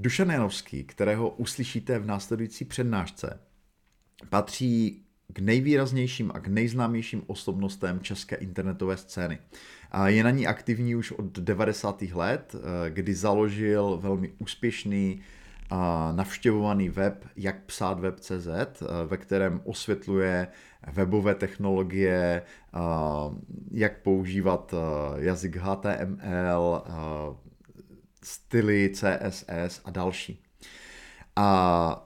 Dušan Janovský, kterého uslyšíte v následující přednášce, patří k nejvýraznějším a k nejznámějším osobnostem české internetové scény. Je na ní aktivní už od 90. let, kdy založil velmi úspěšný a navštěvovaný web Jak psát web.cz, ve kterém osvětluje webové technologie, jak používat jazyk HTML, styly CSS a další. A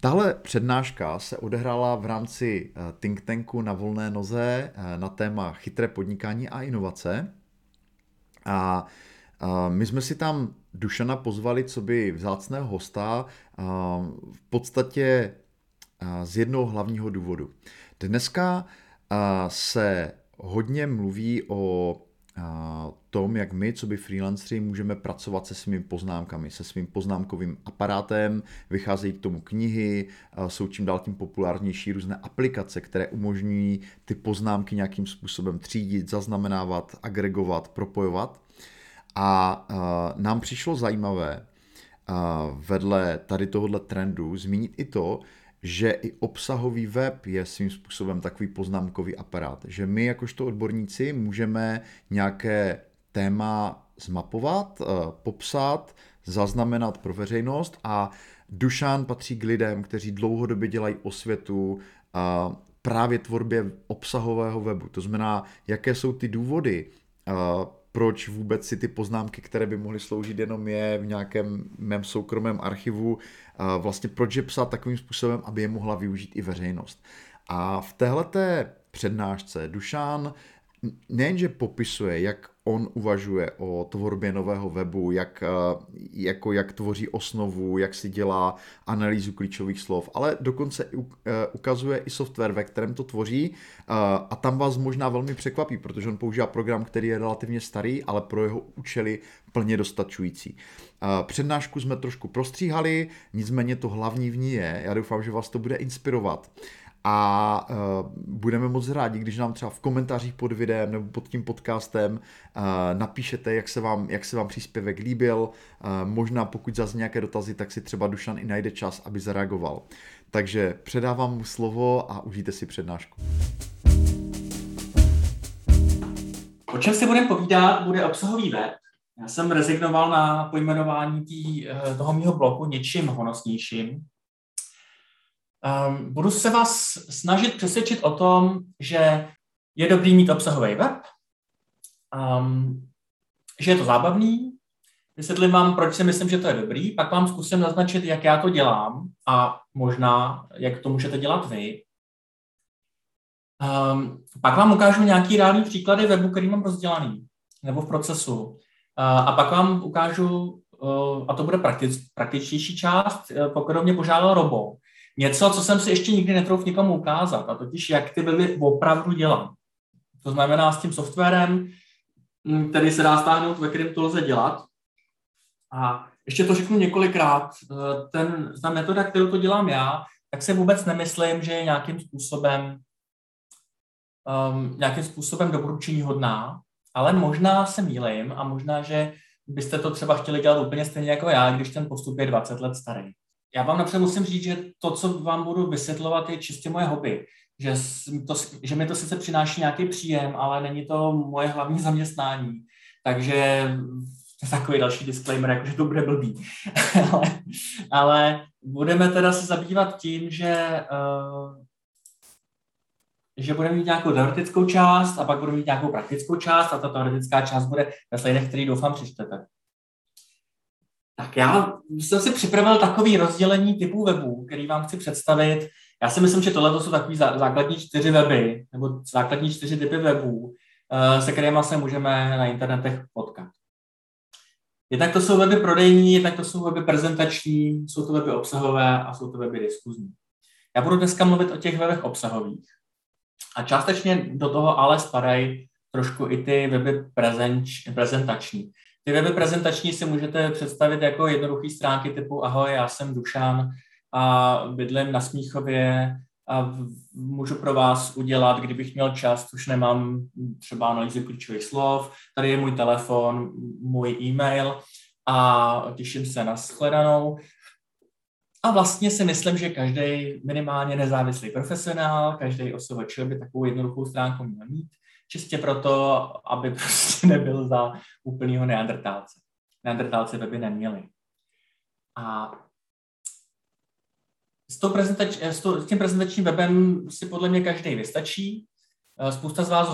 tahle přednáška se odehrála v rámci Think Tanku Na volné noze na téma chytré podnikání a inovace. A my jsme si tam Dušana pozvali coby vzácného hosta v podstatě z jednoho hlavního důvodu. Dneska se hodně mluví o tom, jak my, coby freelanceri, můžeme pracovat se svými poznámkami, se svým poznámkovým aparátem. Vycházejí k tomu knihy, jsou čím dál tím populárnější různé aplikace, které umožňují ty poznámky nějakým způsobem třídit, zaznamenávat, agregovat, propojovat. A nám přišlo zajímavé vedle tady tohohle trendu zmínit i to, že i obsahový web je svým způsobem takový poznámkový aparát. Že my jakožto odborníci můžeme nějaké téma zmapovat, popsat, zaznamenat pro veřejnost a Dušan patří k lidem, kteří dlouhodobě dělají osvětu právě tvorbě obsahového webu. To znamená, jaké jsou ty důvody, proč vůbec si ty poznámky, které by mohly sloužit jenom je v nějakém mém soukromém archivu, vlastně proč je psát takovým způsobem, aby je mohla využít i veřejnost. A v téhleté přednášce Dušan nejenže popisuje, jak on uvažuje o tvorbě nového webu, jak tvoří osnovu, jak si dělá analýzu klíčových slov, ale dokonce ukazuje i software, ve kterém to tvoří a tam vás možná velmi překvapí, protože on používá program, který je relativně starý, ale pro jeho účely plně dostačující. Přednášku jsme trošku prostříhali, nicméně to hlavní v ní je, já doufám, že vás to bude inspirovat. A budeme moc rádi, když nám třeba v komentářích pod videem nebo pod tím podcastem napíšete, jak se vám příspěvek líbil. Možná pokud zazní nějaké dotazy, tak si třeba Dušan i najde čas, aby zareagoval. Takže předávám mu slovo a užijte si přednášku. O čem se budeme povídat, bude obsahový web. Já jsem rezignoval na pojmenování toho mýho bloku něčím honosnějším. Budu se vás snažit přesvědčit o tom, že je dobrý mít obsahový web, že je to zábavný, vysvětlím vám, proč si myslím, že to je dobrý, pak vám zkusím naznačit, jak já to dělám a možná, jak to můžete dělat vy. Pak vám ukážu nějaký reální příklady webu, který mám rozdělaný, nebo v procesu. A pak vám ukážu, a to bude praktičtější část, pokud mě požádal Robo, něco, co jsem si ještě nikdy netrouf nikomu ukázat, a totiž jak ty weby opravdu dělám. To znamená s tím softwarem, který se dá stáhnout, ve kterém to lze dělat. A ještě to řeknu několikrát, ta metoda, kterou to dělám já, tak se vůbec nemyslím, že je nějakým způsobem doporučeníhodná, ale možná se mýlím a možná, že byste to třeba chtěli dělat úplně stejně jako já, když ten postup je 20 let starý. Já vám například musím říct, že to, co vám budu vysvětlovat, je čistě moje hobby. Že mi to sice přináší nějaký příjem, ale není to moje hlavní zaměstnání. Takže takový další disclaimer, jakože to bude blbý. ale budeme teda se zabývat tím, že budeme mít nějakou teoretickou část a pak budeme mít nějakou praktickou část a ta teoretická část bude ve slidech, který doufám přečtete. Tak já jsem si připravil takový rozdělení typů webů, který vám chci představit. Já si myslím, že tohle jsou takový základní 4 weby, nebo základní 4 typy webů, se kterými se můžeme na internetech potkat. Jednak to jsou weby prodejní, jednak to jsou weby prezentační, jsou to weby obsahové a jsou to weby diskuzní. Já budu dneska mluvit o těch webech obsahových. A částečně do toho ale spadají trošku i ty weby prezentační. Ty weby prezentační si můžete představit jako jednoduché stránky typu ahoj, já jsem Dušan a bydlím na Smíchově a můžu pro vás udělat, kdybych měl čas, už nemám třeba analýzu klíčových slov, tady je můj telefon, můj e-mail a těším se na shledanou. A vlastně si myslím, že každý minimálně nezávislý profesionál, každý OSVČ by takovou jednoduchou stránku měl mít, čistě proto, aby prostě nebyl za úplnýho neandertálce. Neandertálce weby neměli. A s tím prezentačním webem si podle mě každý vystačí. Spousta z vás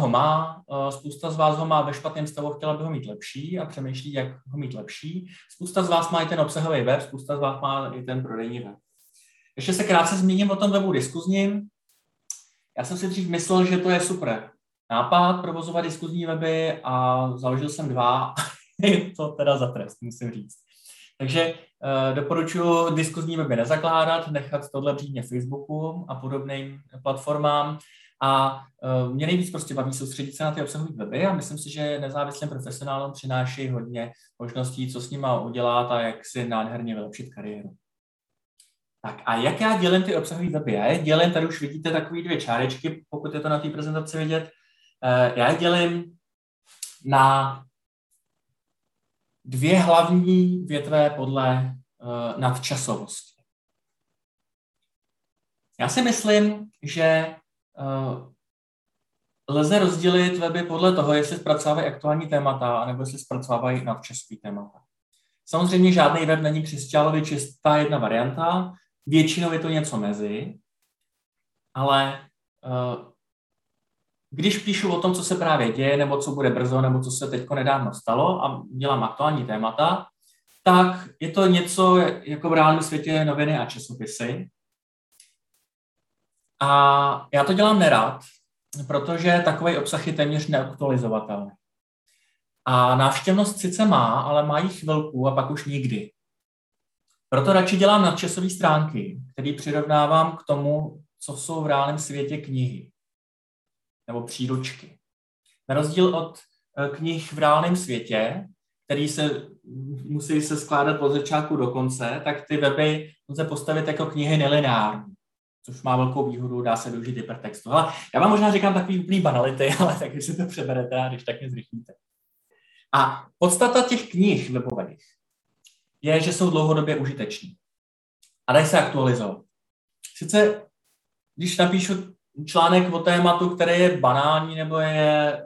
ho má, ve špatném stavu, chtěla by ho mít lepší a přemýšlí, jak ho mít lepší. Spousta z vás má i ten obsahový web, spousta z vás má i ten prodejní web. Ještě se krátce zmíním o tom webu diskuzním. Já jsem si dřív myslel, že to je super nápad provozovat diskuzní weby a založil jsem dva. Je to teda za trest, musím říct. Takže doporučuji diskuzní weby nezakládat, nechat tohle břídně Facebooku a podobným platformám. A mě nejvíc prostě baví soustředit se na ty obsahové weby a myslím si, že nezávislým profesionálům přináší hodně možností, co s nima udělat a jak si nádherně vylepšit kariéru. Tak a jak já dělím ty obsahové weby? Já je dělím, tady už vidíte takové dvě čárečky, pokud je to na té prezentaci vidět. Já je dělím na dvě hlavní větve podle nadčasovosti. Já si myslím, že lze rozdělit weby podle toho, jestli zpracovávají aktuální témata, nebo jestli zpracovávají nadčasový témata. Samozřejmě žádný web není křišťálově čistá jedna varianta, většinou je to něco mezi, ale když píšu o tom, co se právě děje, nebo co bude brzo, nebo co se teďko nedávno stalo a dělám aktuální témata, tak je to něco jako v reálném světě noviny a časopisy. A já to dělám nerad, protože takový obsah je téměř neaktualizovatelný. A návštěvnost sice má, ale má ji chvilku a pak už nikdy. Proto radši dělám nadčasové stránky, které přirovnávám k tomu, co jsou v reálném světě knihy nebo příručky. Na rozdíl od knih v reálném světě, které se musí se skládat od začátku do konce, tak ty weby lze postavit jako knihy nelineární, což má velkou výhodu, dá se využít hypertextu. Ale já vám možná říkám takový úplný banality, ale tak, když si to přeberete a když tak mě zrychlíte. A podstata těch knih webových je, že jsou dlouhodobě užiteční a dají se aktualizovat. Sice, když napíšu článek o tématu, které je banální nebo je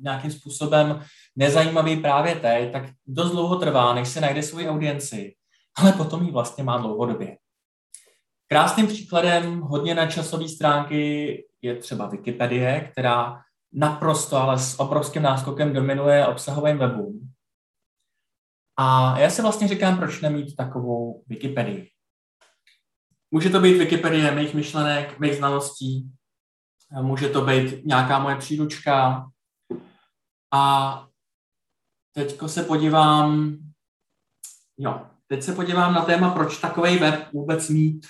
nějakým způsobem nezajímavý právě teď, tak dost dlouho trvá, než se najde svoji audienci, ale potom ji vlastně má dlouhodobě. Krásným příkladem hodně nadčasové stránky je třeba Wikipedie, která naprosto, ale s obrovským náskokem dominuje obsahovým webům. A já si vlastně říkám, proč nemít takovou Wikipedii. Může to být Wikipedie mých myšlenek, mých znalostí, může to být nějaká moje příručka. A teď se podívám na téma, proč takový web vůbec mít.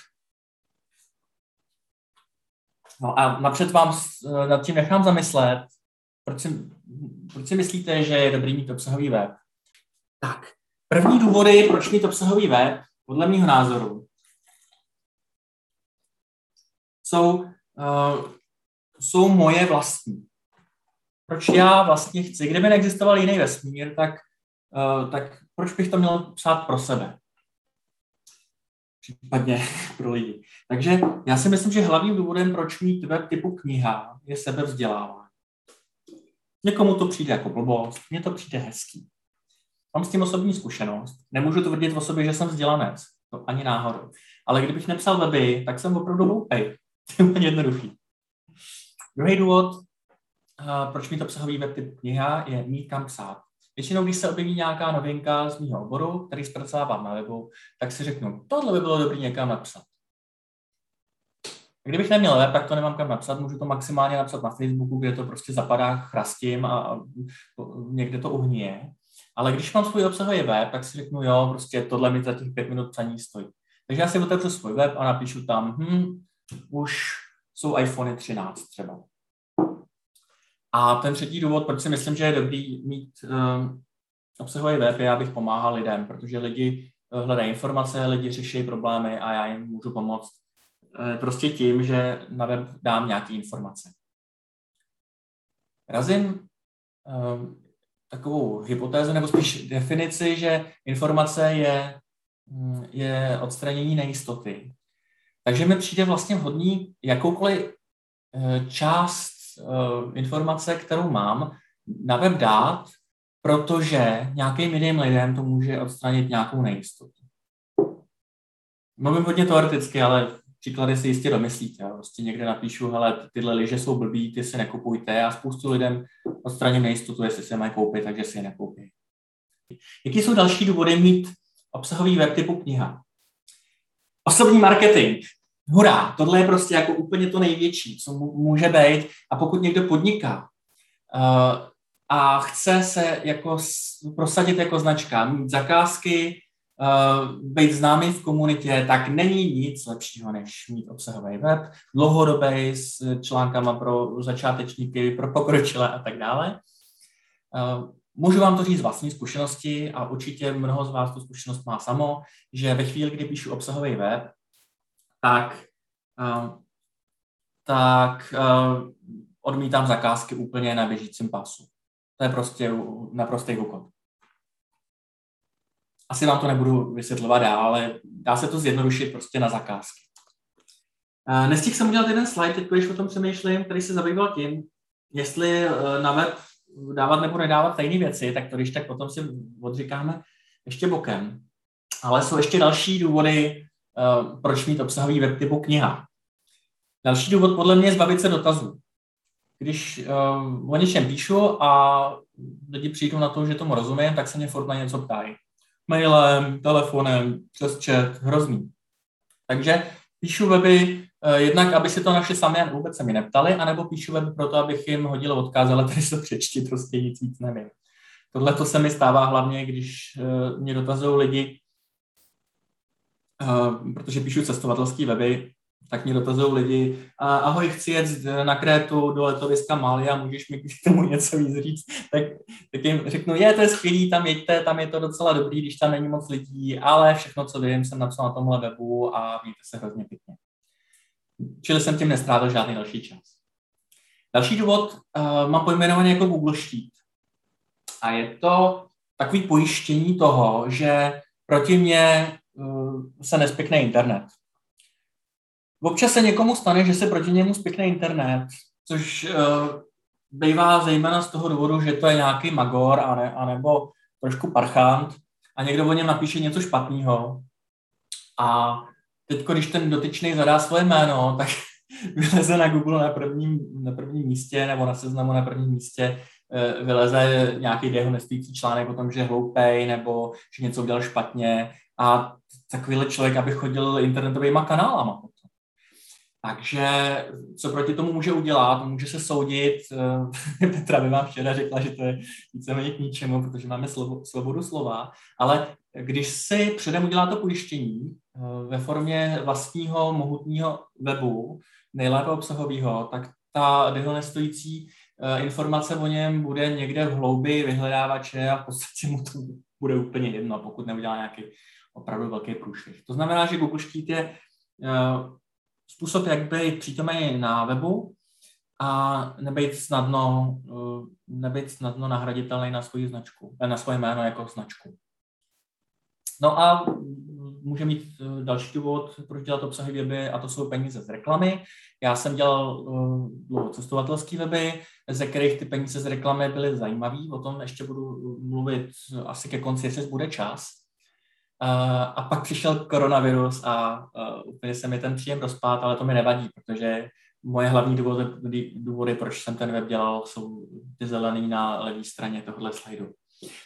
No a napřed vám nad tím nechám zamyslet, proč si myslíte, že je dobrý mít obsahový web. Tak, první důvody, proč mít obsahový web, podle mého názoru, jsou moje vlastní. Proč já vlastně chci? Kdyby neexistoval jiný vesmír, tak proč bych to měl psát pro sebe? Případně pro lidi. Takže já si myslím, že hlavním důvodem, proč mít web typu kniha, je sebevzdělávání. Někomu to přijde jako blbost, mně to přijde hezký. Mám s tím osobní zkušenost. Nemůžu tvrdit o sobě, že jsem vzdělanec. To ani náhodou. Ale kdybych nepsal weby, tak jsem opravdu hloupej. To je úplně jednoduchý. Druhý důvod, proč mít obsahový web typu kniha, je mít kam psát. Většinou, když se objeví nějaká novinka z mýho oboru, který zpracovávám na webu, tak si řeknu, tohle by bylo dobrý někam napsat. A kdybych neměl web, tak to nemám kam napsat, můžu to maximálně napsat na Facebooku, kde to prostě zapadá, chrastím a někde to uhnije. Ale když mám svůj obsahový web, tak si řeknu, jo, prostě tohle mi za těch 5 minut psaní stojí. Takže já si otevřu svůj web a napíšu tam, už jsou iPhone 13 třeba. A ten třetí důvod, proč si myslím, že je dobrý mít obsahový web, je, abych pomáhal lidem, protože lidi hledají informace, lidi řeší problémy a já jim můžu pomoct prostě tím, že na web dám nějaké informace. Razím takovou hypotézu, nebo spíš definici, že informace je odstranění nejistoty. Takže mi přijde vlastně vhodný jakoukoliv část informace, kterou mám, na web dát, protože nějakým jiným lidem to může odstranit nějakou nejistotu. Mluvím hodně teoreticky, ale příklady si jistě domyslíte. Prostě někde napíšu, hele, tyhle lyže jsou blbý, ty si nekupujte, a spoustu lidem odstraním nejistotu, jestli se mají koupit, takže si je nekoupí. Jaký jsou další důvody mít obsahový web typu kniha? Osobní marketing. Hurá, tohle je prostě jako úplně to největší, co může být. A pokud někdo podniká a chce se jako prosadit jako značka, mít zakázky, být známý v komunitě, tak není nic lepšího, než mít obsahový web, dlouhodobý, s článkama pro začátečníky, pro pokročilé a tak dále. Můžu vám to říct vlastní zkušenosti a určitě mnoho z vás tu zkušenost má samo, že ve chvíli, kdy píšu obsahový web, tak odmítám zakázky úplně na běžícím pásu. To je prostě naprostý kokot. Asi vám to nebudu vysvětlovat dál, ale dá se to zjednodušit prostě na zakázky. Nestihl jsem udělat jeden slide, teď když o tom přemýšlím, který se zabýval tím, jestli na web dávat nebo nedávat tajné věci, tak to když tak potom si odříkáme ještě bokem. Ale jsou ještě další důvody, proč mít obsahový web typu kniha. Další důvod podle mě je zbavit se dotazů. Když o něčem píšu a lidi přijdou na to, že tomu rozumím, tak se mě furt na něco ptají. Mailem, telefonem, přes chat, hrozný. Takže píšu weby jednak, aby si to naše sami a vůbec se mi neptali, anebo píšu weby proto, abych jim hodil odkaz, ale tady se přečti, prostě nic víc nevím. Tohle to se mi stává hlavně, když mě dotazují lidi, protože píšu cestovatelský weby, tak mě dotazují lidi, ahoj, chci jet na Krétu do letoviska Malia, můžeš mi k tomu něco víc říct, tak jim řeknu, to je skvělý, tam jeďte, tam je to docela dobrý, když tam není moc lidí, ale všechno, co vím, jsem napsal na tomhle webu a mějte se hrozně pěkně. Čili jsem tím nestrádal žádný další čas. Další důvod mám pojmenovaný jako Google štít. A je to takový pojištění toho, že proti mně se nespěkne internet. Občas se někomu stane, že se proti němu spěkne internet, což bývá zejména z toho důvodu, že to je nějaký magor anebo trošku parchant a někdo o něm napíše něco špatného. A teď, když ten dotyčný zadá svoje jméno, tak vyleze na Google na prvním místě nebo na seznamu na prvním místě vyleze nějaký dehonestující článek o tom, že je hloupej nebo že něco udělal špatně a takovýhle člověk, aby chodil internetovýma kanálama. Takže co proti tomu může udělat, může se soudit. Petra by vám včera řekla, že to je víceméně k ničemu, protože máme svobodu slova, ale když si předem udělá to pojištění ve formě vlastního mohutního webu, nejlépe obsahového, tak ta dehonestující informace o něm bude někde v hloubi vyhledávače a v podstatě mu to bude úplně jedno, pokud neudělá nějaký opravdu velký průšvih. To znamená, že Google štít je způsob, jak být přítomný na webu a nebejt snadno nahraditelný na svoji značku, na svoje jméno jako značku. No a může mít další důvod, proč dělat obsahy weby, a to jsou peníze z reklamy. Já jsem dělal dlouho cestovatelský weby, ze kterých ty peníze z reklamy byly zajímavý, o tom ještě budu mluvit asi ke konci, jestli bude čas. A pak přišel koronavirus a úplně se mi ten příjem rozpad, ale to mi nevadí, protože moje hlavní důvody, proč jsem ten web dělal, jsou ty zelený na levé straně tohohle slajdu.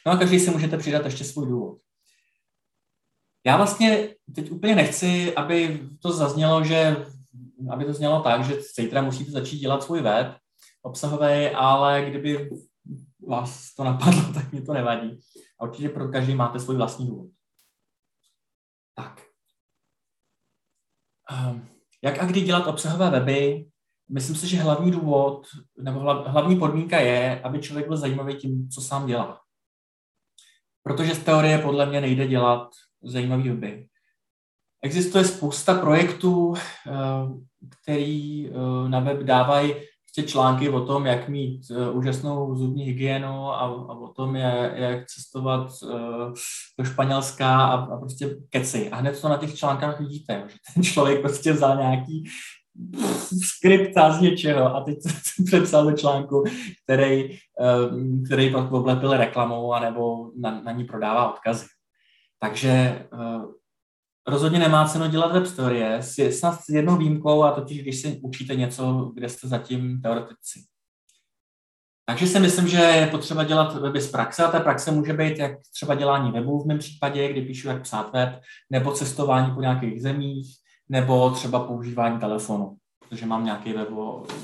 No a každý si můžete přidat ještě svůj důvod. Já vlastně teď úplně nechci, aby to zaznělo, aby to znělo tak, že zítra musíte začít dělat svůj web obsahový, ale kdyby vás to napadlo, tak mě to nevadí. A určitě pro každý máte svůj vlastní důvod. Tak, jak a kdy dělat obsahové weby? Myslím si, že hlavní důvod nebo hlavní podmínka je, aby člověk byl zajímavý tím, co sám dělá. Protože z teorie podle mě nejde dělat zajímavý weby. Existuje spousta projektů, který na web dávají články o tom, jak mít úžasnou zubní hygienu a o tom, jak cestovat do Španělska a prostě keci. A hned to na těch článkách vidíte, že ten člověk prostě vzal nějaký skript z něčeho a teď jsem přepsal do článku, který pak oblepil reklamou anebo na ní prodává odkazy. Takže rozhodně nemá cenu dělat web teorie, snad s jednou výjimkou, a totiž když si učíte něco, kde jste zatím teoretici. Takže si myslím, že je potřeba dělat weby z praxe, a ta praxe může být jak třeba dělání webů v mém případě, kdy píšu jak psát web, nebo cestování po nějakých zemích, nebo třeba používání telefonu, protože mám nějaký web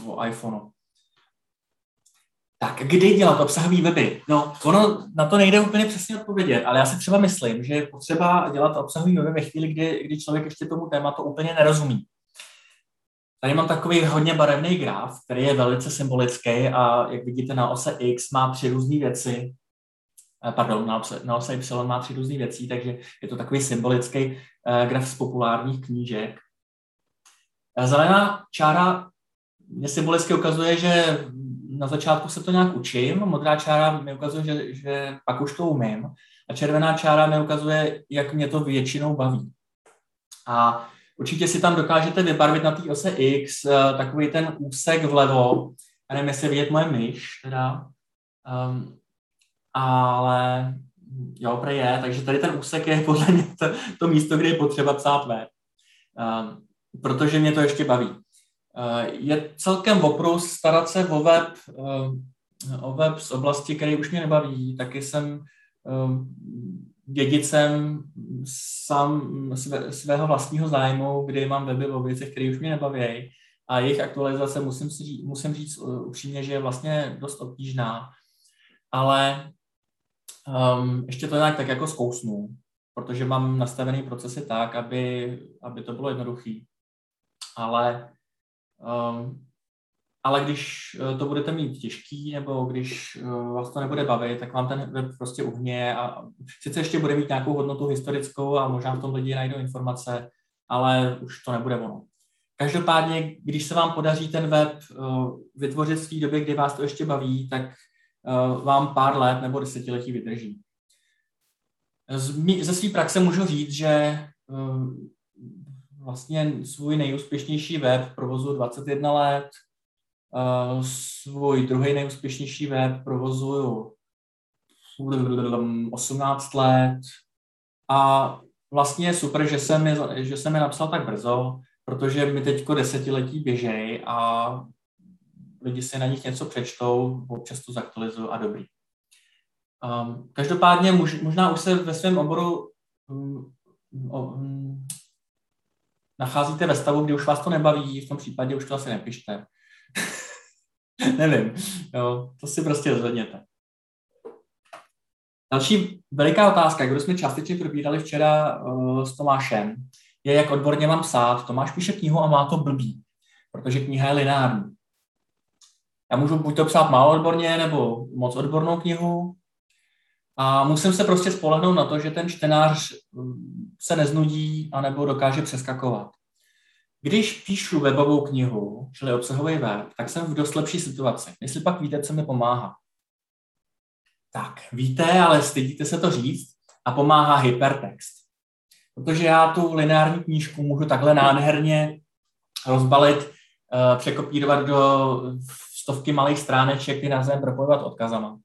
o iPhoneu. Tak kdy dělat obsahový weby? No, ono na to nejde úplně přesně odpovědět, ale já si třeba myslím, že je potřeba dělat obsahový weby ve chvíli, kdy člověk ještě tomu tématu úplně nerozumí. Tady mám takový hodně barevný graf, který je velice symbolický a jak vidíte na ose X má tři různé věci, pardon, na ose Y má tři různé věci, takže je to takový symbolický graf z populárních knížek. Zelená čára mě symbolicky ukazuje, že na začátku se to nějak učím, modrá čára mi ukazuje, že pak už to umím, a červená čára mi ukazuje, jak mě to většinou baví. A určitě si tam dokážete vybarvit na té ose X takový ten úsek vlevo, a nevím, jestli vidět moje myš, teda, ale jo, prej je, takže tady ten úsek je podle mě to místo, kde je potřeba psát web, protože mě to ještě baví. Je celkem oprus starat se o web z oblasti, který už mě nebaví. Taky jsem dědicem sám svého vlastního zájmu, kdy mám weby o věcech, které už mě nebaví. A jejich aktualizace, musím říct upřímně, že je vlastně dost obtížná. Ale ještě to nějak tak jako zkousnu, protože mám nastavený procesy tak, aby to bylo jednoduchý. Ale když to budete mít těžký, nebo když vás to nebude bavit, tak vám ten web prostě uhně a sice ještě bude mít nějakou hodnotu historickou a možná v tom lidi najdou informace, ale už to nebude ono. Každopádně, když se vám podaří ten web vytvořit v té době, kdy vás to ještě baví, tak vám pár let nebo desetiletí vydrží. Ze své praxe můžu říct, že vlastně svůj nejúspěšnější web provozuji 21 let, svůj druhý nejúspěšnější web provozuji 18 let a vlastně je super, že jsem je napsal tak brzo, protože mi teďko desetiletí běžej a lidi si na nich něco přečtou, občas to zaktualizuju a dobrý. Každopádně možná už se ve svém oboru nacházíte ve stavu, kdy už vás to nebaví, v tom případě už to asi nepište. Nevím, jo, to si prostě rozhodněte. Další veliká otázka, kterou jsme částečně probírali včera s Tomášem, je, jak odborně mám psát. Tomáš píše knihu a má to blbý, protože kniha je lineární. Já můžu buď to psát málo odborně, nebo moc odbornou knihu, a musím se prostě spolehnout na to, že ten čtenář se neznudí anebo dokáže přeskakovat. Když píšu webovou knihu, čili obsahový web, tak jsem v dost lepší situaci. Jestli pak víte, co mi pomáhá. Tak, víte, ale stydíte se to říct, a pomáhá hypertext. Protože já tu lineární knížku můžu takhle nádherně rozbalit, překopírovat do stovky malých stráneček, ty navzájem propojovat odkazama.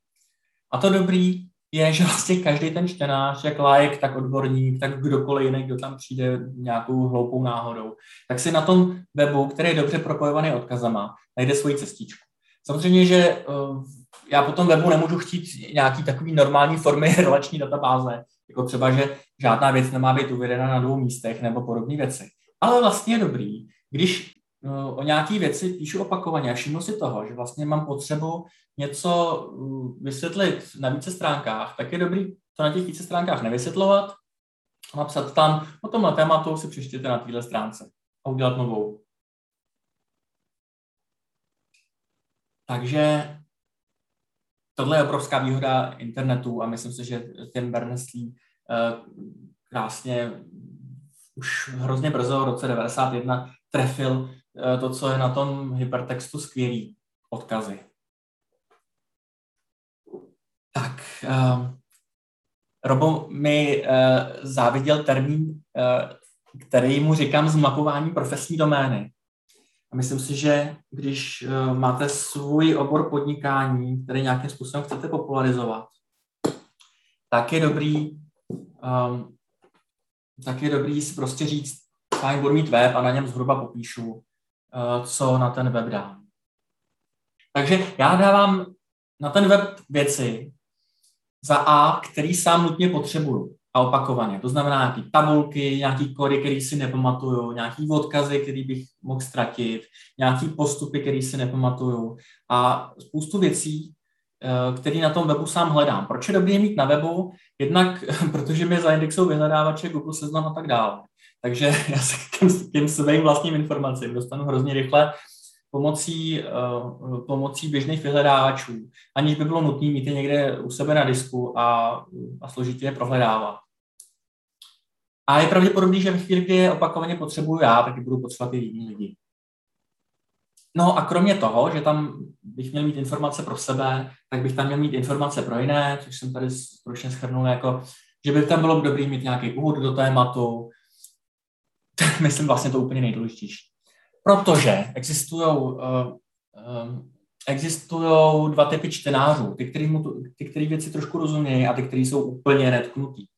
A to dobrý je, že vlastně každý ten čtenář, jak laik, tak odborník, tak kdokoliv jiný, kdo tam přijde nějakou hloupou náhodou, tak si na tom webu, který je dobře propojovaný odkazama, najde svoji cestičku. Samozřejmě, že já po tom webu nemůžu chtít nějaký takový normální formy relační databáze, jako třeba, že žádná věc nemá být uvedena na dvou místech nebo podobné věci. Ale vlastně je dobrý, když o nějaké věci píšu opakovaně a všimnu si toho, že vlastně mám potřebu něco vysvětlit na více stránkách, tak je dobrý to na těch více stránkách nevysvětlovat a napsat tam o tomhle tématu si přečtěte na téhle stránce a udělat novou. Takže tohle je obrovská výhoda internetu a myslím si, že ten Berners-Lee krásně už hrozně brzo v roce 1991 trefil to, co je na tom hypertextu skvělý. odkazy. Tak, Robo mi záviděl termín, který mu říkám zmapování profesní domény. A myslím si, že když máte svůj obor podnikání, který nějakým způsobem chcete popularizovat, tak je dobrý si prostě říct, fajn, budu mít web a na něm zhruba popíšu, co na ten web dám. Takže já dávám na ten web věci za A, který sám nutně potřebuju a opakovaně. To znamená nějaké tabulky, nějaké kody, které si nepamatuju, nějaké odkazy, které bych mohl ztratit, nějaké postupy, které si nepamatuju a spoustu věcí, který na tom webu sám hledám. Proč je dobré mít na webu? Jednak, protože mi zaindexují vyhledávače Google seznam a tak dále. Takže já se k těm svým vlastním informacím dostanu hrozně rychle pomocí běžných vyhledávačů, aniž by bylo nutné mít je někde u sebe na disku a složitě je prohledávat. A je pravděpodobný, že v chvíli, kdy je opakovaně potřebuju já, tak budu potřebovat i jiní lidi. No a kromě toho, že tam bych měl mít informace pro sebe, tak bych tam měl mít informace pro jiné, což jsem tady stručně shrnul, jako, že by tam bylo dobrý mít nějaký úvod do tématu. Myslím vlastně to úplně nejdůležitější. Protože existujou dva typy čtenářů, ty, který věci trošku rozumějí a ty, kteří jsou úplně netknutí.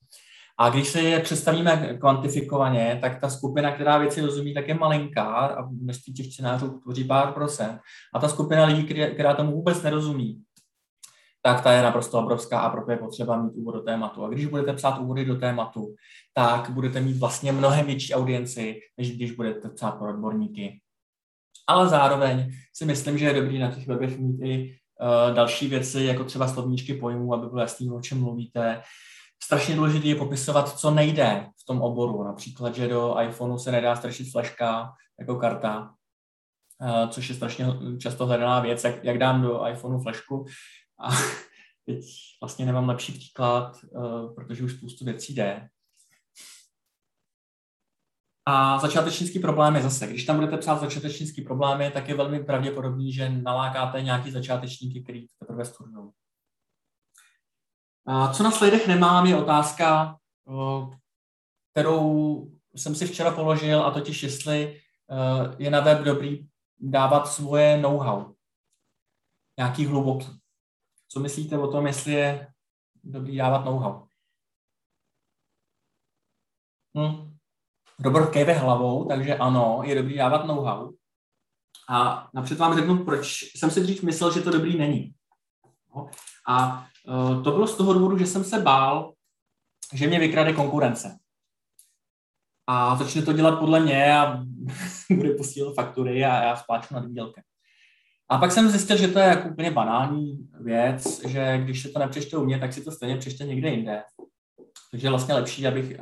A když se je představíme kvantifikovaně, tak ta skupina, která věci rozumí, tak je malinká a množství těch čtenářů tvoří pár procent. A ta skupina lidí, která tomu vůbec nerozumí, tak ta je naprosto obrovská a proto je potřeba mít úvod do tématu. A když budete psát úvody do tématu, tak budete mít vlastně mnohem větší audienci, než když budete psát pro odborníky. Ale zároveň si myslím, že je dobrý na těch webech mít i další věci, jako třeba slovníčky pojmů, aby bylo jasný, o čem mluvíte. Strašně důležité je popisovat, co nejde v tom oboru. Například, že do iPhoneu se nedá strčit flaška jako karta, což je strašně často hledaná věc, jak dám do iPhoneu flašku. A teď vlastně nemám lepší příklad, protože už spoustu věcí jde. A začátečnický problémy zase. Když tam budete psát začátečnický problémy, tak je velmi pravděpodobný, že nalákáte nějaký začátečníky, který teprve studují. Co na slidech nemám, je otázka, kterou jsem si včera položil, a totiž jestli je na web dobrý dávat svoje know-how. Nějaký hluboký. Co myslíte o tom, jestli je dobrý dávat know-how? Robert kejve hlavou, takže ano, je dobrý dávat know-how. A napřed vám řeknu, proč jsem si dřív myslel, že to dobrý není. A to bylo z toho důvodu, že jsem se bál, že mě vykrade konkurence. A začne to dělat podle mě a bude posílat faktury a já spláču nad výdělkem. A pak jsem zjistil, že to je jako úplně banální věc, že když se to nepřečte u mě, tak si to stejně přečte někde jinde. Takže je vlastně lepší, abych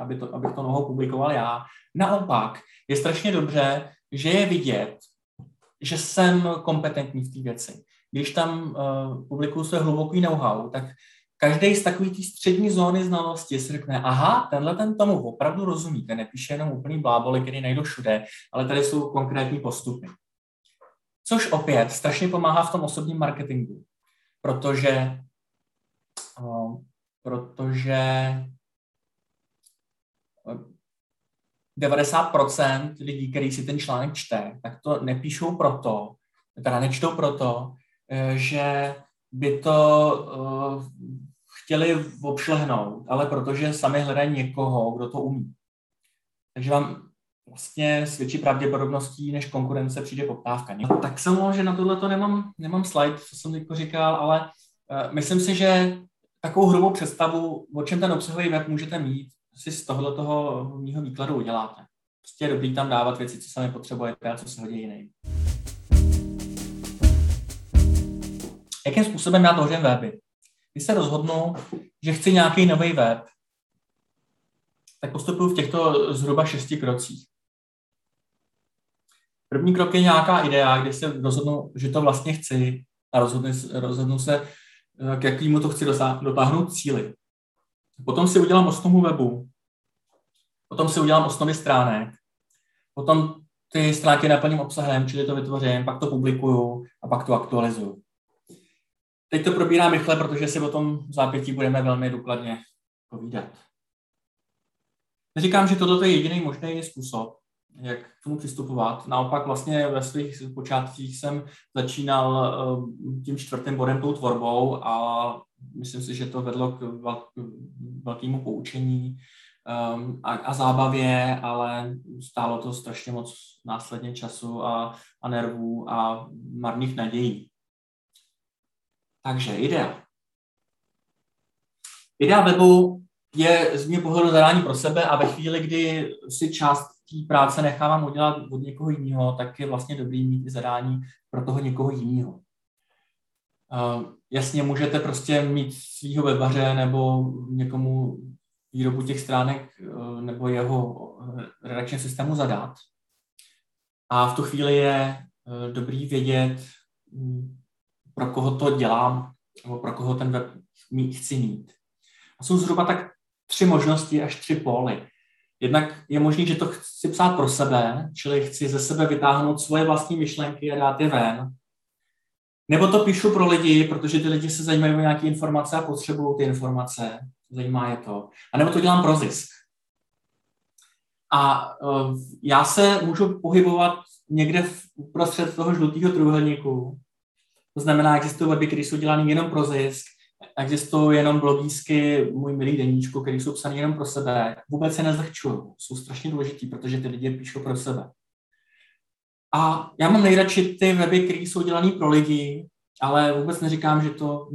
to nohou publikoval já. Naopak je strašně dobře, že je vidět, že jsem kompetentní v té věci. Když tam publikuju své hluboký know-how, tak každý z takových té střední zóny znalosti si řekne, aha, tenhle ten tomu opravdu rozumí, ten nepíše jenom úplný bláboli, který najdou všude, ale tady jsou konkrétní postupy. Což opět strašně pomáhá v tom osobním marketingu, protože 90% lidí, kteří si ten článek čte, tak to nečtou proto, že by to chtěli obšlehnout, ale protože sami hledají někoho, kdo to umí. Takže vám vlastně s větší pravděpodobností, než konkurence, přijde poptávka. Tak samozřejmě, že na tohle to nemám slide, co jsem teď říkal, ale myslím si, že takovou hrubou představu, o čem ten obsahový web můžete mít, si z tohoto mýho výkladu uděláte. Prostě je dobrý tam dávat věci, co sami potřebujete a co se hodí jiným. Jakým způsobem já tvořím weby? Když se rozhodnu, že chci nějaký nový web, tak postupuju v těchto zhruba 6 krocích. První krok je nějaká idea, kde se rozhodnu, že to vlastně chci a rozhodnu se, k jakému to chci dotáhnout cíli. Potom si udělám osnovu webu, potom si udělám osnovy stránek, potom ty stránky naplním obsahem, čili to vytvořím, pak to publikuju a pak to aktualizuju. Teď to probírám rychle, protože si o tom zápětí budeme velmi důkladně povídat. Neříkám, že toto je jediný možný způsob, jak k tomu přistupovat. Naopak vlastně ve svých počátcích jsem začínal tím 4. bodem, tou tvorbou, a myslím si, že to vedlo k velkému poučení a zábavě, ale stálo to strašně moc následně času a nervů a marných nadějí. Takže idea. Idea webu je z mého pohledu zadání pro sebe a ve chvíli, kdy si část té práce nechávám udělat od někoho jiného, tak je vlastně dobrý mít i zadání pro toho někoho jiného. Jasně, můžete prostě mít svýho webaře nebo někomu výrobu těch stránek nebo jeho redakčního systému zadat. A v tu chvíli je dobrý vědět, pro koho to dělám nebo pro koho ten web chci mít. A jsou zhruba tak 3 možnosti až 3 póly. Jednak je možný, že to chci psát pro sebe, čili chci ze sebe vytáhnout svoje vlastní myšlenky a dát je ven. Nebo to píšu pro lidi, protože ty lidi se zajímají o nějaké informace a potřebují ty informace. Zajímá je to. A nebo to dělám pro zisk. A já se můžu pohybovat někde uprostřed toho žlutého trojúhelníku. To znamená, existují weby, které jsou dělané jenom pro zisk, existují jenom blogísky, můj milý deníčku, které jsou psané jenom pro sebe. Vůbec se nezlehčuju. Jsou strašně důležitý, protože ty lidi píšou pro sebe. A já mám nejradši ty weby, které jsou dělané pro lidi, ale vůbec neříkám, že to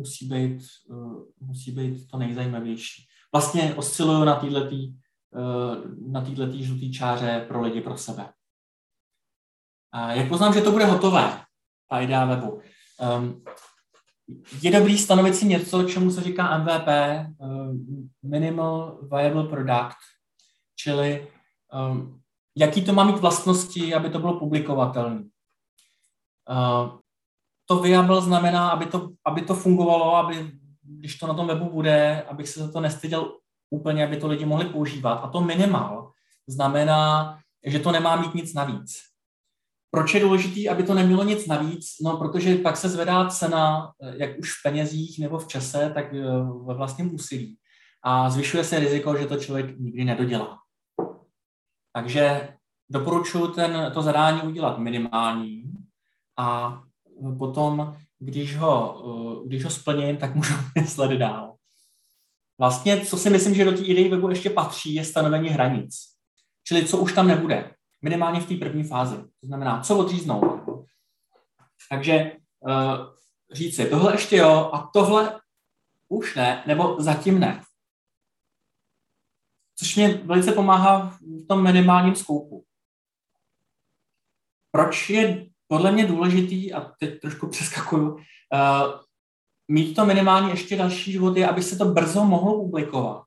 musí být to nejzajímavější. Vlastně osciluju na této žluté čáře pro lidi, pro sebe. A jak poznám, že to bude hotové, ta idea webu? Je dobrý stanovit si něco, čemu se říká MVP, Minimal Viable Product, čili jaký to má mít vlastnosti, aby to bylo publikovatelné. To viable znamená, aby to fungovalo, aby, když to na tom webu bude, abych se za to nestyděl úplně, aby to lidi mohli používat. A to minimal znamená, že to nemá mít nic navíc. Proč je důležitý, aby to nemělo nic navíc? No, protože pak se zvedá cena, jak už v penězích nebo v čase, tak ve vlastním úsilí. A zvyšuje se riziko, že to člověk nikdy nedodělá. Takže doporučuji to zadání udělat minimální a potom, když ho splním, tak můžu myslet dál. Vlastně, co si myslím, že do té idei webu ještě patří, je stanovení hranic. Čili co už tam nebude. Minimálně v té první fázi. To znamená, co odříznout. Takže říct si, tohle ještě jo a tohle už ne, nebo zatím ne. Což mě velice pomáhá v tom minimálním skoupu. Proč je podle mě důležitý, a teď trošku přeskakuju, mít to minimálně ještě další život je, aby se to brzo mohlo publikovat.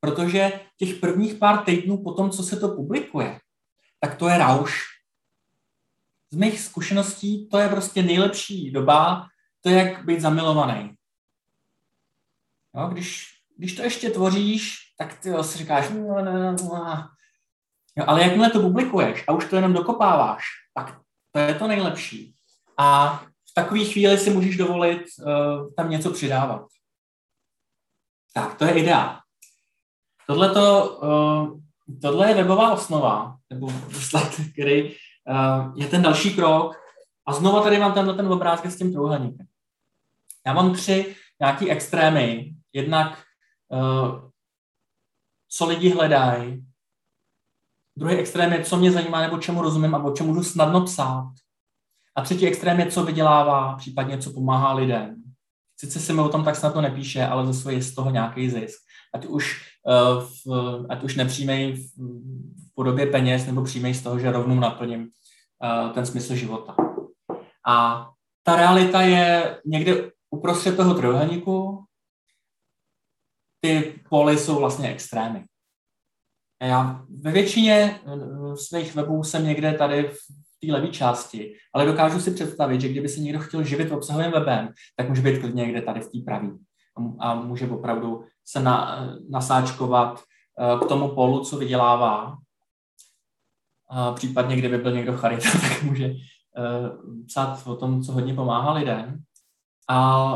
Protože těch prvních pár týdnů po tom, co se to publikuje, tak to je rauš. Z mých zkušeností to je prostě nejlepší doba, to je jak být zamilovaný. Jo, když to ještě tvoříš, tak ty si říkáš, jo, ale jakmile to publikuješ a už to jenom dokopáváš, tak to je to nejlepší. A v takové chvíli si můžeš dovolit tam něco přidávat. Tak, to je idea. Tohle je webová osnova, nebo slide, který je ten další krok. A znova tady mám tenhle ten obrázek s tím trojúhelníkem. Já mám 3 nějaký extrémy. Jednak co lidi hledají. Druhý extrém je, co mě zajímá, nebo čemu rozumím, a o čem můžu snadno psát. A třetí extrém je, co vydělává, případně co pomáhá lidem. Sice se mi o tom tak snadno nepíše, ale zase je z toho nějaký zisk. Ať už nepřímej v podobě peněz, nebo přímej z toho, že rovnou naplním ten smysl života. A ta realita je někde uprostřed toho trojúhelníku. Ty póly jsou vlastně extrémy. Já ve většině svých webů jsem někde tady v té levé části, ale dokážu si představit, že kdyby se někdo chtěl živit obsahovým webem, tak může být klidně někde tady v té pravé. A může opravdu se nasáčkovat k tomu polu, co vydělává. a případně, kdyby byl někdo charita, tak může psát o tom, co hodně pomáhá lidem. A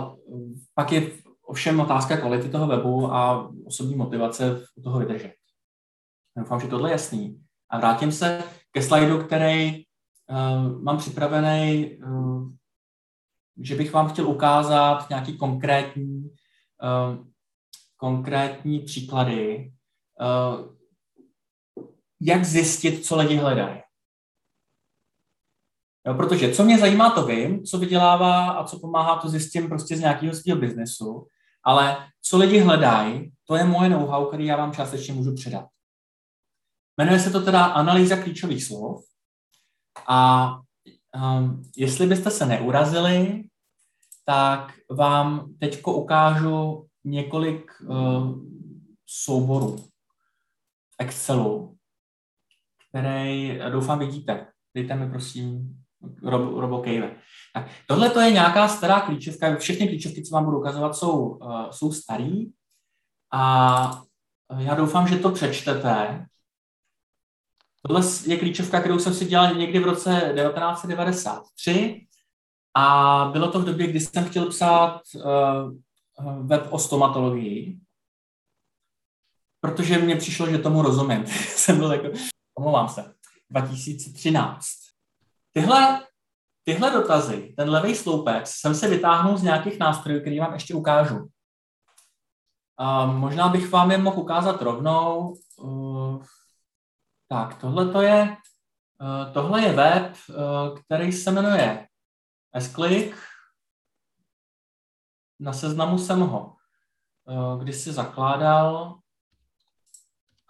pak je ovšem otázka kvality toho webu a osobní motivace toho vydržet. Doufám, že tohle je jasný. A vrátím se ke slajdu, který mám připravený, že bych vám chtěl ukázat nějaké konkrétní příklady, jak zjistit, co lidi hledají. Jo, protože co mě zajímá, to vím, co vydělává a co pomáhá, to zjistím prostě z nějakého svého biznesu, ale co lidi hledají, to je moje know-how, který já vám částečně můžu předat. Jmenuje se to teda analýza klíčových slov a jestli byste se neurazili, tak vám teďko ukážu několik souborů Excelu, který doufám vidíte. Dejte mi prosím robokejve. Tohle to je nějaká stará klíčovka. Všechny klíčovky, co vám budu ukazovat, jsou starý. A já doufám, že to přečtete. Tohle je klíčovka, kterou jsem si dělal někdy v roce 1993. A bylo to v době, kdy jsem chtěl psát web o stomatologii. Protože mně přišlo, že tomu rozumím. Jsem byl jako... Omlouvám se. 2013. Tyhle dotazy, ten levý sloupec, jsem se vytáhnul z nějakých nástrojů, který vám ještě ukážu. Možná bych vám je mohl ukázat rovnou. Tak, tohle je web, který se jmenuje Sklik. Na Seznamu jsem ho kdysi zakládal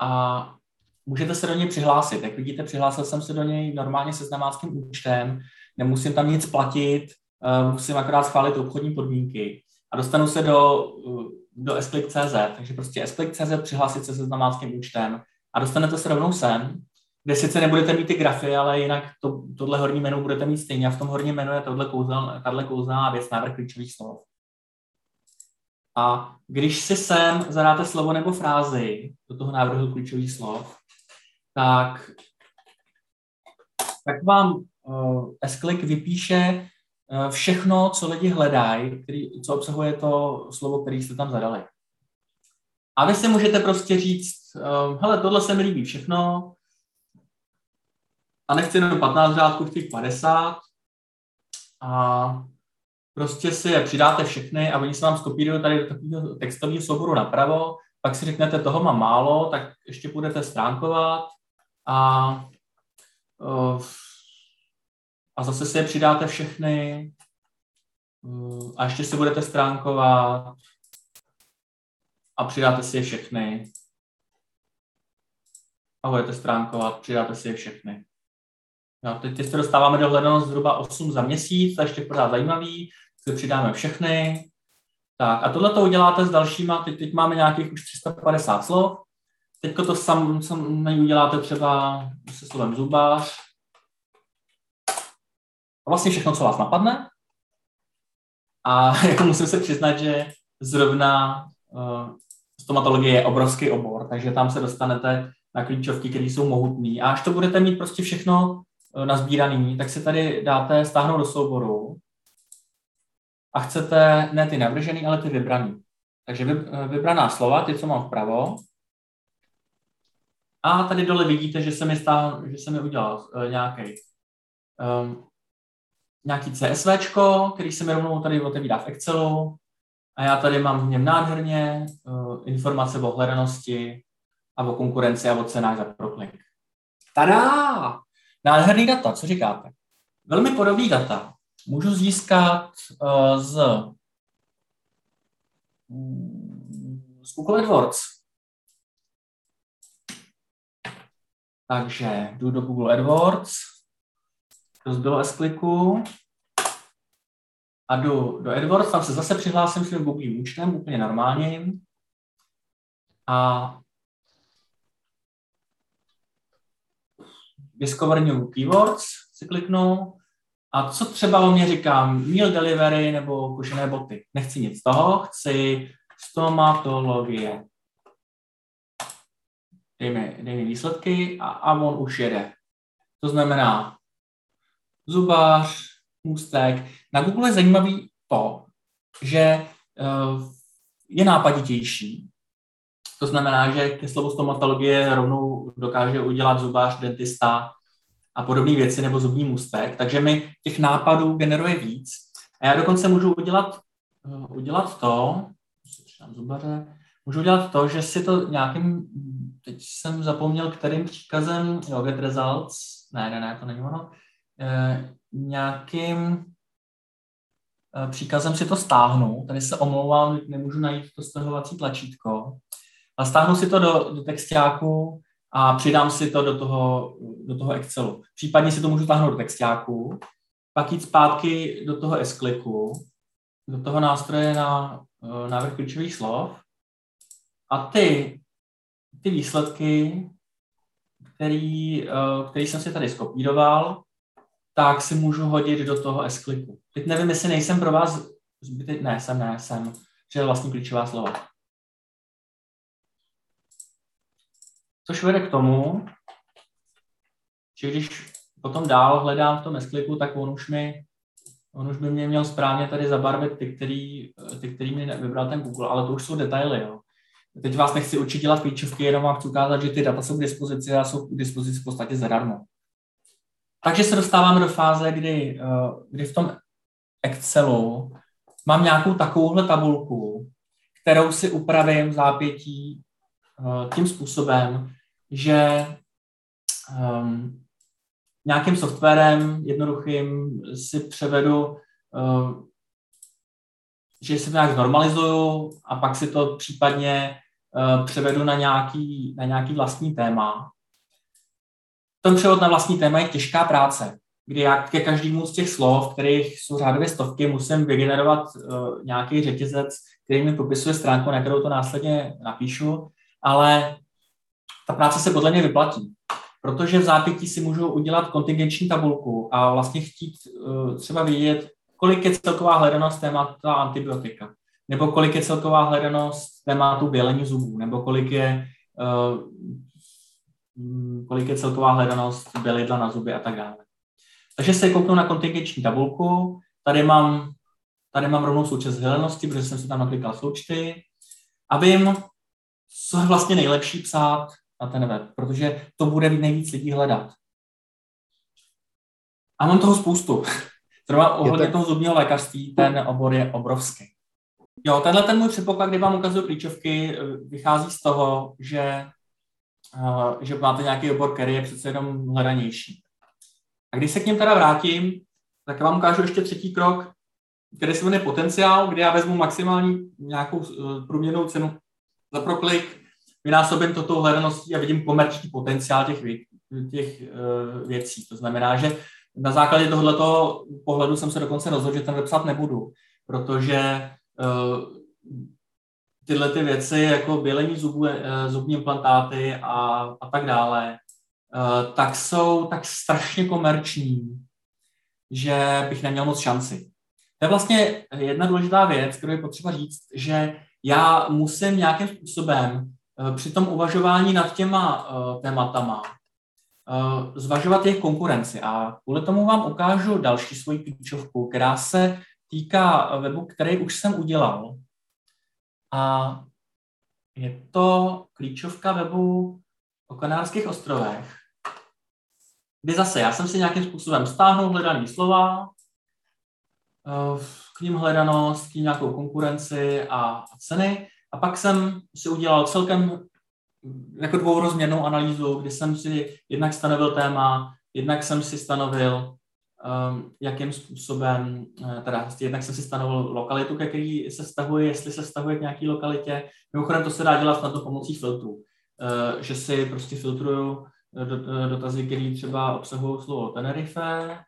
a můžete se do něj přihlásit. Jak vidíte, přihlásil jsem se do něj normálně se seznamáckým účtem, nemusím tam nic platit, musím akorát schválit obchodní podmínky a dostanu se do Sklik.cz, takže prostě Sklik.cz, přihlásit se seznamáckým účtem a dostanete se rovnou sem, kde sice nebudete mít ty grafy, ale jinak tohle horní menu budete mít stejně a v tom horním menu je tahle kouzelná věc, návrh klíčových slov. A když si sem zadáte slovo nebo frázi do toho návrhu klíčových slov, tak vám Sklik vypíše všechno, co lidi hledají, co obsahuje to slovo, které jste tam zadali. A vy si můžete prostě říct, hele, tohle se mi líbí všechno a nechci jenom 15 řádků, chci 50 a prostě si je přidáte všechny a oni se vám skopírují tady do takového textového souboru napravo, pak si řeknete, toho mám málo, tak ještě půjdete stránkovat a zase si je přidáte všechny a ještě si budete stránkovat a přidáte si je všechny a budete stránkovat, přidáte si je všechny. No, teď se dostáváme do hledanost zhruba 8 za měsíc, to ještě pořád zajímavý, si přidáme všechny. Tak, a tohle to uděláte s dalšíma, teď máme nějakých už 350 slov. Teď to sami uděláte třeba se slovem zubář. A vlastně všechno, co vás napadne. A jako musím se přiznat, že zrovna stomatologie je obrovský obor, takže tam se dostanete na klíčovky, které jsou mohutné. A až to budete mít prostě všechno nazbíraný, tak si tady dáte stáhnout do souboru a chcete ne ty navržený, ale ty vybraný. Takže vybraná slova, ty, co mám vpravo. A tady dole vidíte, že se mi udělal nějaký CSVčko, který se mi rovnou tady otevírá v Excelu. A já tady mám v něm nádherně informace o hledanosti a o konkurenci a o cenách za proklik. Tada! Nádherný data, co říkáte? Velmi podobný data můžu získat z Google AdWords. Takže jdu do Google AdWords, to zbylo Skliku a jdu do AdWords, tam se zase přihlásím svým Googlem účtem, úplně normálním. A Discover New Keywords si kliknu a co třeba o mě říkám, meal delivery nebo kožené boty. Nechci nic z toho, chci stomatologie. Dej mi výsledky a on už jede. To znamená zubář, můstek. Na Google je zajímavý to, že je nápaditější. To znamená, že ke slovu stomatologie rovnou dokáže udělat zubář, dentista a podobné věci, nebo zubní můstek. Takže mi těch nápadů generuje víc. A já dokonce můžu udělat to, že si to nějakým, teď jsem zapomněl, kterým příkazem, get results, ne, to není ono, nějakým příkazem si to stáhnu, tady se omlouvám, nemůžu najít to stahovací tlačítko, a stáhnu si to do textáku a přidám si to do toho Excelu. Případně si to můžu stáhnout do textáku, pak jít zpátky do toho Skliku, do toho nástroje na návrh klíčových slov a ty výsledky, který jsem si tady skopíroval, tak si můžu hodit do toho Skliku. Teď nevím, jestli nejsem pro vás zbytečný, ne, jsem, že vlastně klíčová slova. Což vede k tomu, že když potom dál hledám v tom Skliku, tak on už by mě měl správně tady zabarvit ty, který mi vybral ten Google, ale to už jsou detaily, jo. Teď vás nechci určitě dělat klíčovky, jenom vám chci ukázat, že ty data jsou k dispozici a jsou k dispozici v podstatě zadarmo. Takže se dostáváme do fáze, kdy v tom Excelu mám nějakou takovouhle tabulku, kterou si upravím v zápětí tím způsobem, že nějakým softwarem jednoduchým si převedu, že si to nějak znormalizuju a pak si to případně převedu na nějaký vlastní téma. Ten převod na vlastní téma je těžká práce, kdy já ke každému z těch slov, kterých jsou řádově stovky, musím vygenerovat nějaký řetězec, který mi popisuje stránku, na kterou to následně napíšu, ale ta práce se podle mě vyplatí, protože v zápětí si můžu udělat kontingenční tabulku a vlastně chtít třeba vědět, kolik je celková hledanost témata antibiotika, nebo kolik je celková hledanost tématu bělení zubů, nebo kolik je celková hledanost bělidla na zuby a tak dále. Takže se kouknu na kontingenční tabulku, tady mám rovnou součet hledanosti, protože jsem si tam naklikal součty, a vím, co je vlastně nejlepší psát na ten web, protože to bude nejvíc lidí hledat. A mám toho spoustu. Třeba ohledně toho zubního lékařství, ten obor je obrovský. Jo, tenhle ten můj předpoklad, kdy vám ukazuju klíčovky, vychází z toho, že máte nějaký obor, který je přece jenom hledanější. A když se k něm teda vrátím, tak vám ukážu ještě třetí krok, který se jmenuje potenciál, kde já vezmu maximální nějakou průměrnou cenu za proklik, vynásobím to tou hledaností a vidím komerční potenciál těch věcí. To znamená, že na základě tohoto pohledu jsem se dokonce rozhodl, že ten web psát nebudu, protože tyhle ty věci, jako bělení zubů, zubní implantáty a tak dále, tak jsou tak strašně komerční, že bych neměl moc šanci. To je vlastně jedna důležitá věc, kterou je potřeba říct, že já musím nějakým způsobem při tom uvažování nad těma tématama zvažovat jejich konkurenci. A kvůli tomu vám ukážu další svoji klíčovku, která se týká webu, který už jsem udělal. A je to klíčovka webu o Kanárských ostrovech, kdy zase já jsem si nějakým způsobem stáhnul hledaný slova, k ním hledanost, k ním nějakou konkurenci a ceny. A pak jsem si udělal celkem jako dvourozměrnou analýzu, kdy jsem si jednak stanovil téma, jakým způsobem, jednak jsem si stanovil lokalitu, ke který se vztahuje, jestli se vztahuje k nějaký lokalitě. Mimochodem to se dá dělat snadno pomocí filtrů, že si prostě filtruju dotazy, které třeba obsahují slovo Tenerife,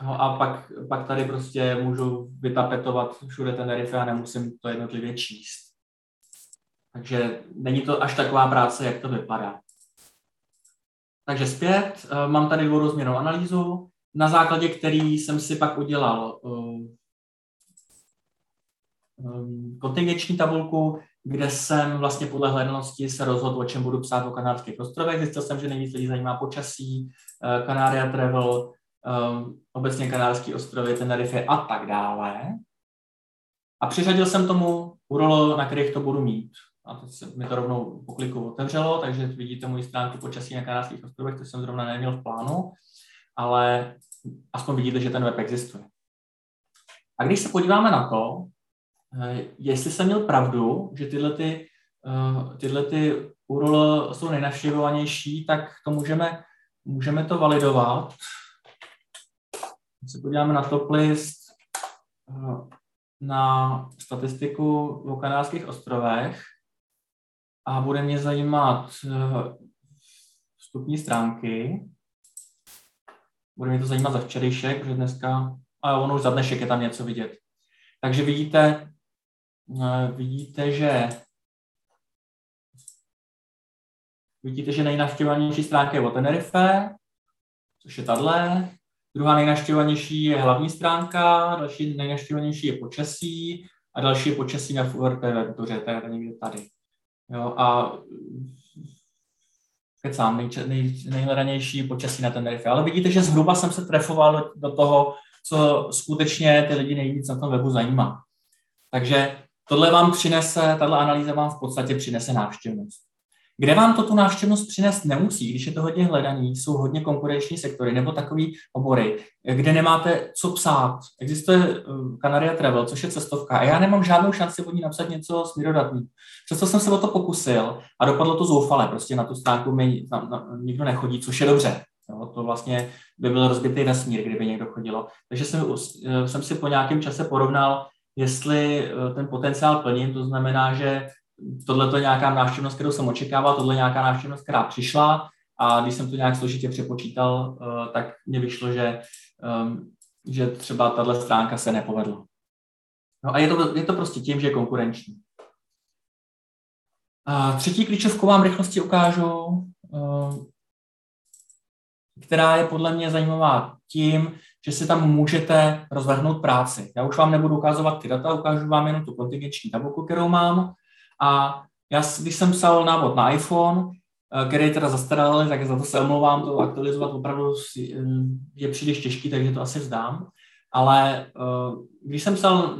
a pak tady prostě můžu vytapetovat všude Tenerife a nemusím to jednotlivě číst. Takže není to až taková práce, jak to vypadá. Takže zpět, mám tady dvourozměrnou analýzu, na základě který jsem si pak udělal kontingenční tabulku, kde jsem vlastně podle hledanosti se rozhodl, o čem budu psát o Kanárských ostrovech. Zjistil jsem, že nejvíc lidí zajímá počasí, Canaria Travel, obecně Kanárské ostrovy, Tenerife a tak dále. A přiřadil jsem tomu URL, na kterých to budu mít. A to se mi to rovnou po kliku otevřelo, takže vidíte moji stránku počasí na Kanárských ostrovech, to jsem zrovna neměl v plánu, ale aspoň vidíte, že ten web existuje. A když se podíváme na to, jestli jsem měl pravdu, že tyhle ty URL jsou nejnavštěvovanější, tak to můžeme to validovat. Když se podíváme na top list, na statistiku o Kanárských ostrovech a bude mě zajímat vstupní stránky. Bude mě to zajímat za včerejšek, protože dneska, a ono už za dnešek je tam něco vidět. Takže vidíte, že nejnavštěvovanější stránka je o Tenerife, což je tahle. Druhá nejnavštěvovanější je hlavní stránka, další nejnavštěvovanější je počasí a další je počasí na URP webtoře, to je někde tady. Jo, a kecám, nejhledanější počasí na Tenerife. Ale vidíte, že zhruba jsem se trefoval do toho, co skutečně ty lidi nejvíc na tom webu zajímá. Takže tohle vám přinese, tato analýza vám v podstatě přinese návštěvnost. Kde vám to tu návštěvnost přinést nemusí, když je to hodně hledaný, jsou hodně konkurenční sektory nebo takový obory, kde nemáte co psát. Existuje Canaria Travel, což je cestovka a já nemám žádnou šanci od ní napsat něco směrodatného. Přesto jsem se o to pokusil a dopadlo to zoufale, prostě na tu stránku mi nikdo nechodí, což je dobře. Jo, to vlastně by byl rozbitý vesmír, kdyby někdo chodilo. Takže jsem si po nějakém čase porovnal, jestli ten potenciál plním, to znamená, že tohle to je nějaká návštěvnost, kterou jsem očekával, tohle je nějaká návštěvnost, která přišla a když jsem to nějak složitě přepočítal, tak mě vyšlo, že třeba tahle stránka se nepovedla. No a je to prostě tím, že je konkurenční. A třetí klíčovku vám rychlosti ukážu, která je podle mě zajímavá tím, že si tam můžete rozvrhnout práci. Já už vám nebudu ukazovat ty data, ukážu vám jenom tu kontingenční tabulku, kterou mám. A já, když jsem psal návod na iPhone, který teda zastaralý, tak za to se omlouvám, to aktualizovat opravdu je příliš těžký, takže to asi vzdám. Ale když jsem psal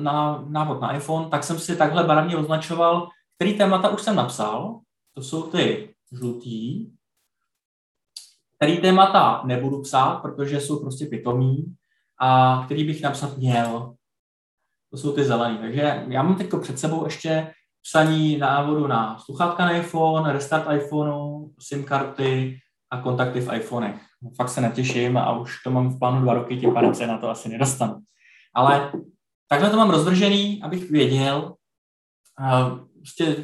návod na iPhone, tak jsem si takhle barevně označoval, který témata už jsem napsal, to jsou ty žlutý, který témata nebudu psát, protože jsou prostě pitomí, a který bych napsat měl, to jsou ty zelený. Takže já mám teď před sebou ještě psaní návodu na sluchátka na iPhone, restart iPhoneu, SIM karty a kontakty v iPhonech. Fakt se netěším a už to mám v plánu 2 roky, tím pádem se na to asi nedostanu. Ale takhle to mám rozvržený, abych věděl, prostě,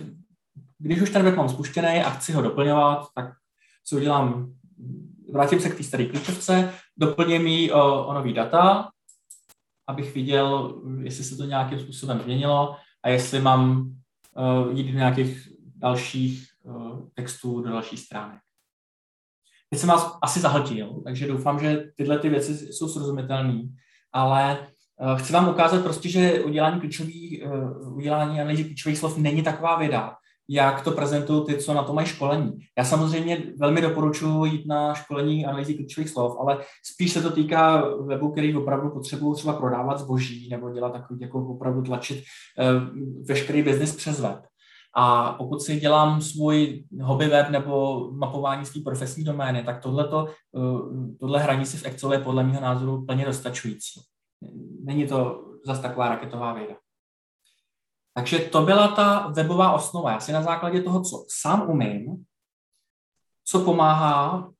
když už ten web mám spuštěný a chci ho doplňovat, tak si udělám, vrátím se k té staré klíčovce, doplním ji o nový data, abych viděl, jestli se to nějakým způsobem změnilo a jestli mám jít do nějakých dalších textů, do dalších stránek. Teď jsem vás asi zahltil, takže doufám, že tyhle ty věci jsou srozumitelné, ale chci vám ukázat prostě, že udělání analýzy klíčových slov není taková věda, jak to prezentují ty, co na to mají školení. Já samozřejmě velmi doporučuji jít na školení analýzy klíčových slov, ale spíš se to týká webu, který opravdu potřebují třeba prodávat zboží nebo dělat takový, jako opravdu tlačit veškerý biznis přes web. A pokud si dělám svůj hobby web nebo mapování své profesní domény, tak tohle hraní si v Excelu je podle mého názoru plně dostačující. Není to zase taková raketová věda. Takže to byla ta webová osnova. Já si na základě toho, co sám umím, co pomáhá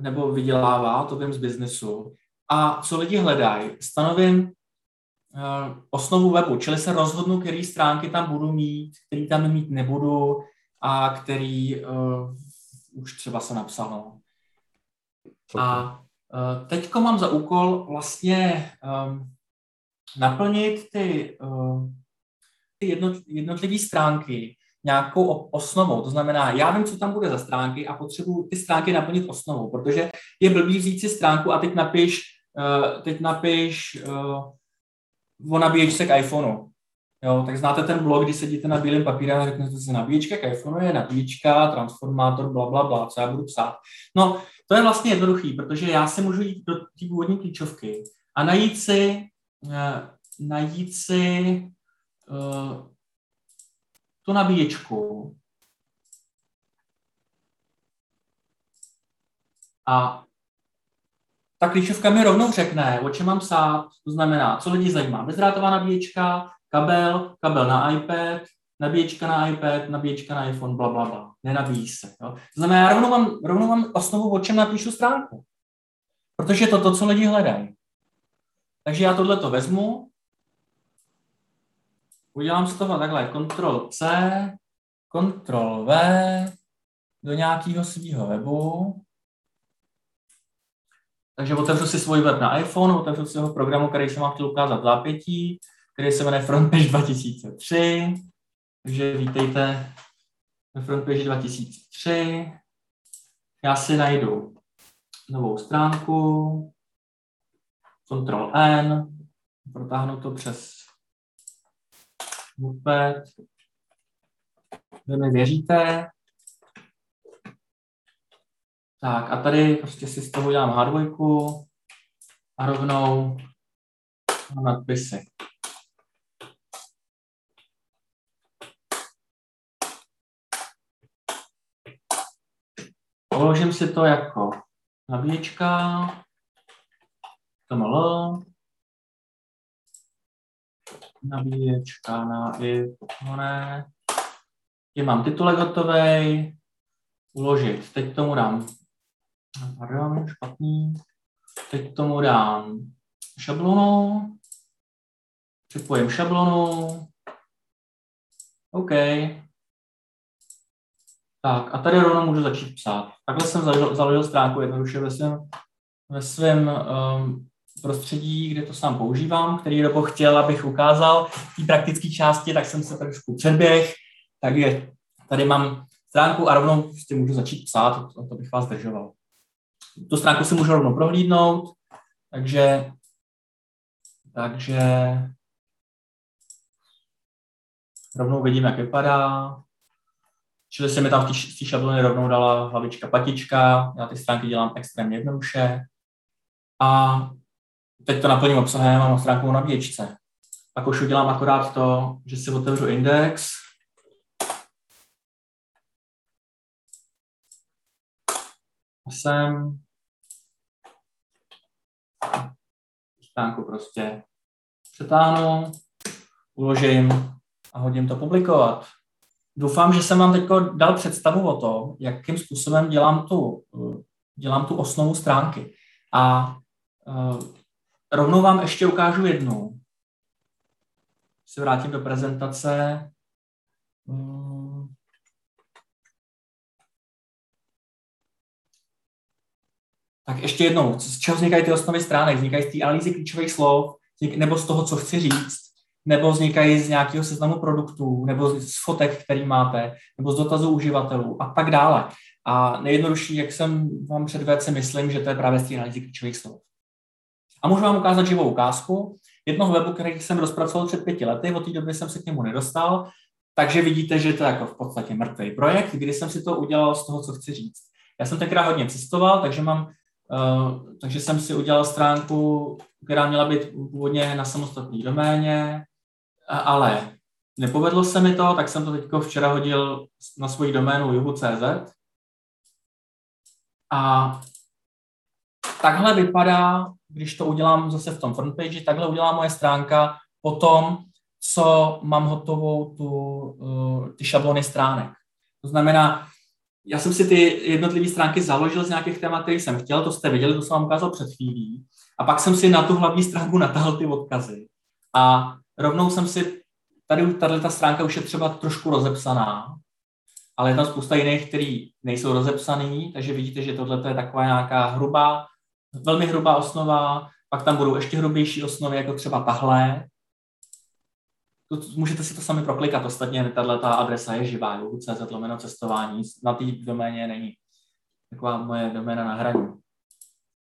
nebo vydělává, to vím z biznesu, a co lidi hledají, stanovím osnovu webu, čili se rozhodnu, které stránky tam budu mít, které tam mít nebudu a který už třeba se napsalo. A teďko mám za úkol vlastně naplnit ty jednotlivé stránky nějakou osnovou. To znamená, já vím, co tam bude za stránky a potřebuji ty stránky naplnit osnovou, protože je blbý vzít si stránku a teď napiš o nabíječce k iPhoneu. Jo, tak znáte ten blog, kdy sedíte na bílém papíře a řeknete si nabíječka k iPhoneu je nabíječka, transformátor, blablabla, bla, bla, co já budu psát. No, to je vlastně jednoduchý, protože já si můžu jít do té původní klíčovky a najít si tu nabíječku a ta klíčovka mi rovnou řekne, o čem mám psát, to znamená, co lidi zajímá, bezdrátová nabíječka, kabel na iPad, nabíječka na iPhone, blablabla, nenabíjí se. Jo? To znamená, já rovnou mám osnovu, o čem napíšu stránku, protože je to to, co lidi hledají. Takže já tohleto vezmu, udělám z toho takhle Ctrl+C, Ctrl+V do nějakého svého webu. Takže otevřu si svůj web na iPhone, otevřu si jeho programu, který jsem vám chtěl ukázat v zápětí, který se jmenuje Frontpage 2003. Takže vítejte ve Frontpage 2003. Já si najdu novou stránku, Ctrl+N, protáhnu to přes Notepad. Vy mi věříte. Tak a tady prostě si z toho dělám hardware a rovnou mám nadpisy. Položím si to jako nabíječka, HTML, nabíječka na iPhone, je mám titulek hotovej, uložit, teď tomu dám pardon, špatný. Teď tomu dám šablonu. Připojím šablonu. OK. Tak a tady rovnou můžu začít psát. Takhle jsem založil stránku jednoduše ve svém prostředí, kde to sám používám, který dobo chtěl, abych ukázal v té praktické části, tak jsem se trošku předběh. Takže tady mám stránku a rovnou prostě můžu začít psát, to bych vás zdržoval. Tu stránku si můžu rovnou prohlídnout, takže rovnou vidím, jak vypadá. Čili se mi tam v té šablony rovnou dala hlavička, patička, já ty stránky dělám extrémně jednoduše. A teď to naplním obsahem, mám stránku na nabíječce. Pak už udělám akorát to, že si otevřu index, jsem stránku prostě přetáhnu, uložím a hodím to publikovat. Doufám, že jsem vám teď dal představu o tom, jakým způsobem dělám tu osnovu stránky. A rovnou vám ještě ukážu jednu. Se vrátím do prezentace. Tak ještě jednou, z čeho vznikají ty osnovy stránek? Vznikají z té analýzy klíčových slov, nebo z toho, co chci říct, nebo vznikají z nějakého seznamu produktů, nebo z fotek, který máte, nebo z dotazů uživatelů a tak dále. A nejjednodušší, jak jsem vám předvedl, si myslím, že to je právě z té analýzy klíčových slov. A můžu vám ukázat živou ukázku jednoho webu, který jsem rozpracoval před 5 lety, od té doby jsem se k němu nedostal, takže vidíte, že to je jako v podstatě mrtvý projekt, kdy jsem si to udělal z toho, co chci říct. Já jsem tenkrát hodně cestoval, takže jsem si udělal stránku, která měla být původně na samostatné doméně, ale nepovedlo se mi to, tak jsem to teď včera hodil na svoji doménu juhu.cz. A takhle vypadá, když to udělám zase v tom frontpage, takhle udělá moje stránka po tom, co mám hotovou ty šablony stránek. To znamená, já jsem si ty jednotlivé stránky založil z nějakých témat, které jsem chtěl, to jste viděli, to jsem vám ukázal před chvílí. A pak jsem si na tu hlavní stránku natáhl ty odkazy. A rovnou jsem si, tato stránka už je třeba trošku rozepsaná, ale je tam spousta jiných, které nejsou rozepsané, takže vidíte, že tohle je taková nějaká hrubá, velmi hrubá osnova, pak tam budou ještě hrubější osnovy, jako třeba tahle. Můžete si to sami proklikat, ostatně tato adresa je živá, juhu.cz/cestování, na té doméně není taková moje doména na hraní.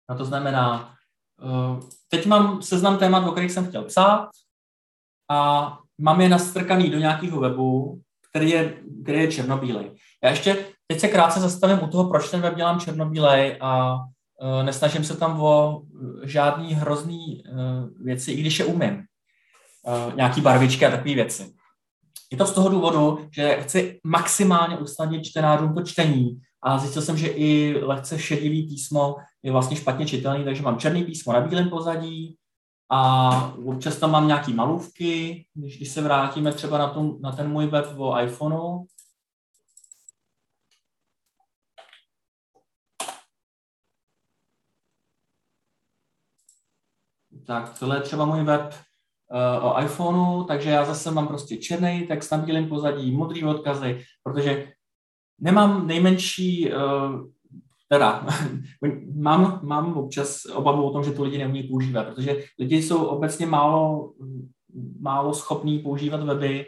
No to znamená, teď mám seznam témat, o kterých jsem chtěl psát a mám je nastrkaný do nějakého webu, který je černobílej. Já ještě teď se krátce zastavím u toho, proč ten web dělám černobílej a nesnažím se tam o žádný hrozný věci, i když je umím. Nějaký barvičky a takové věci. Je to z toho důvodu, že chci maximálně usnadnit čtenářům to čtení a zjistil jsem, že i lehce šedivý písmo je vlastně špatně čitelný, takže mám černý písmo na bílém pozadí a občas tam mám nějaký malůvky, když se vrátíme třeba na ten můj web o iPhoneu. Tak tohle je třeba můj web o iPhoneu, takže já zase mám prostě černý text na bílém pozadí, modrý odkazy, protože nemám nejmenší, mám občas obavu o tom, že to lidi neumí používat, protože lidi jsou obecně málo schopní používat weby,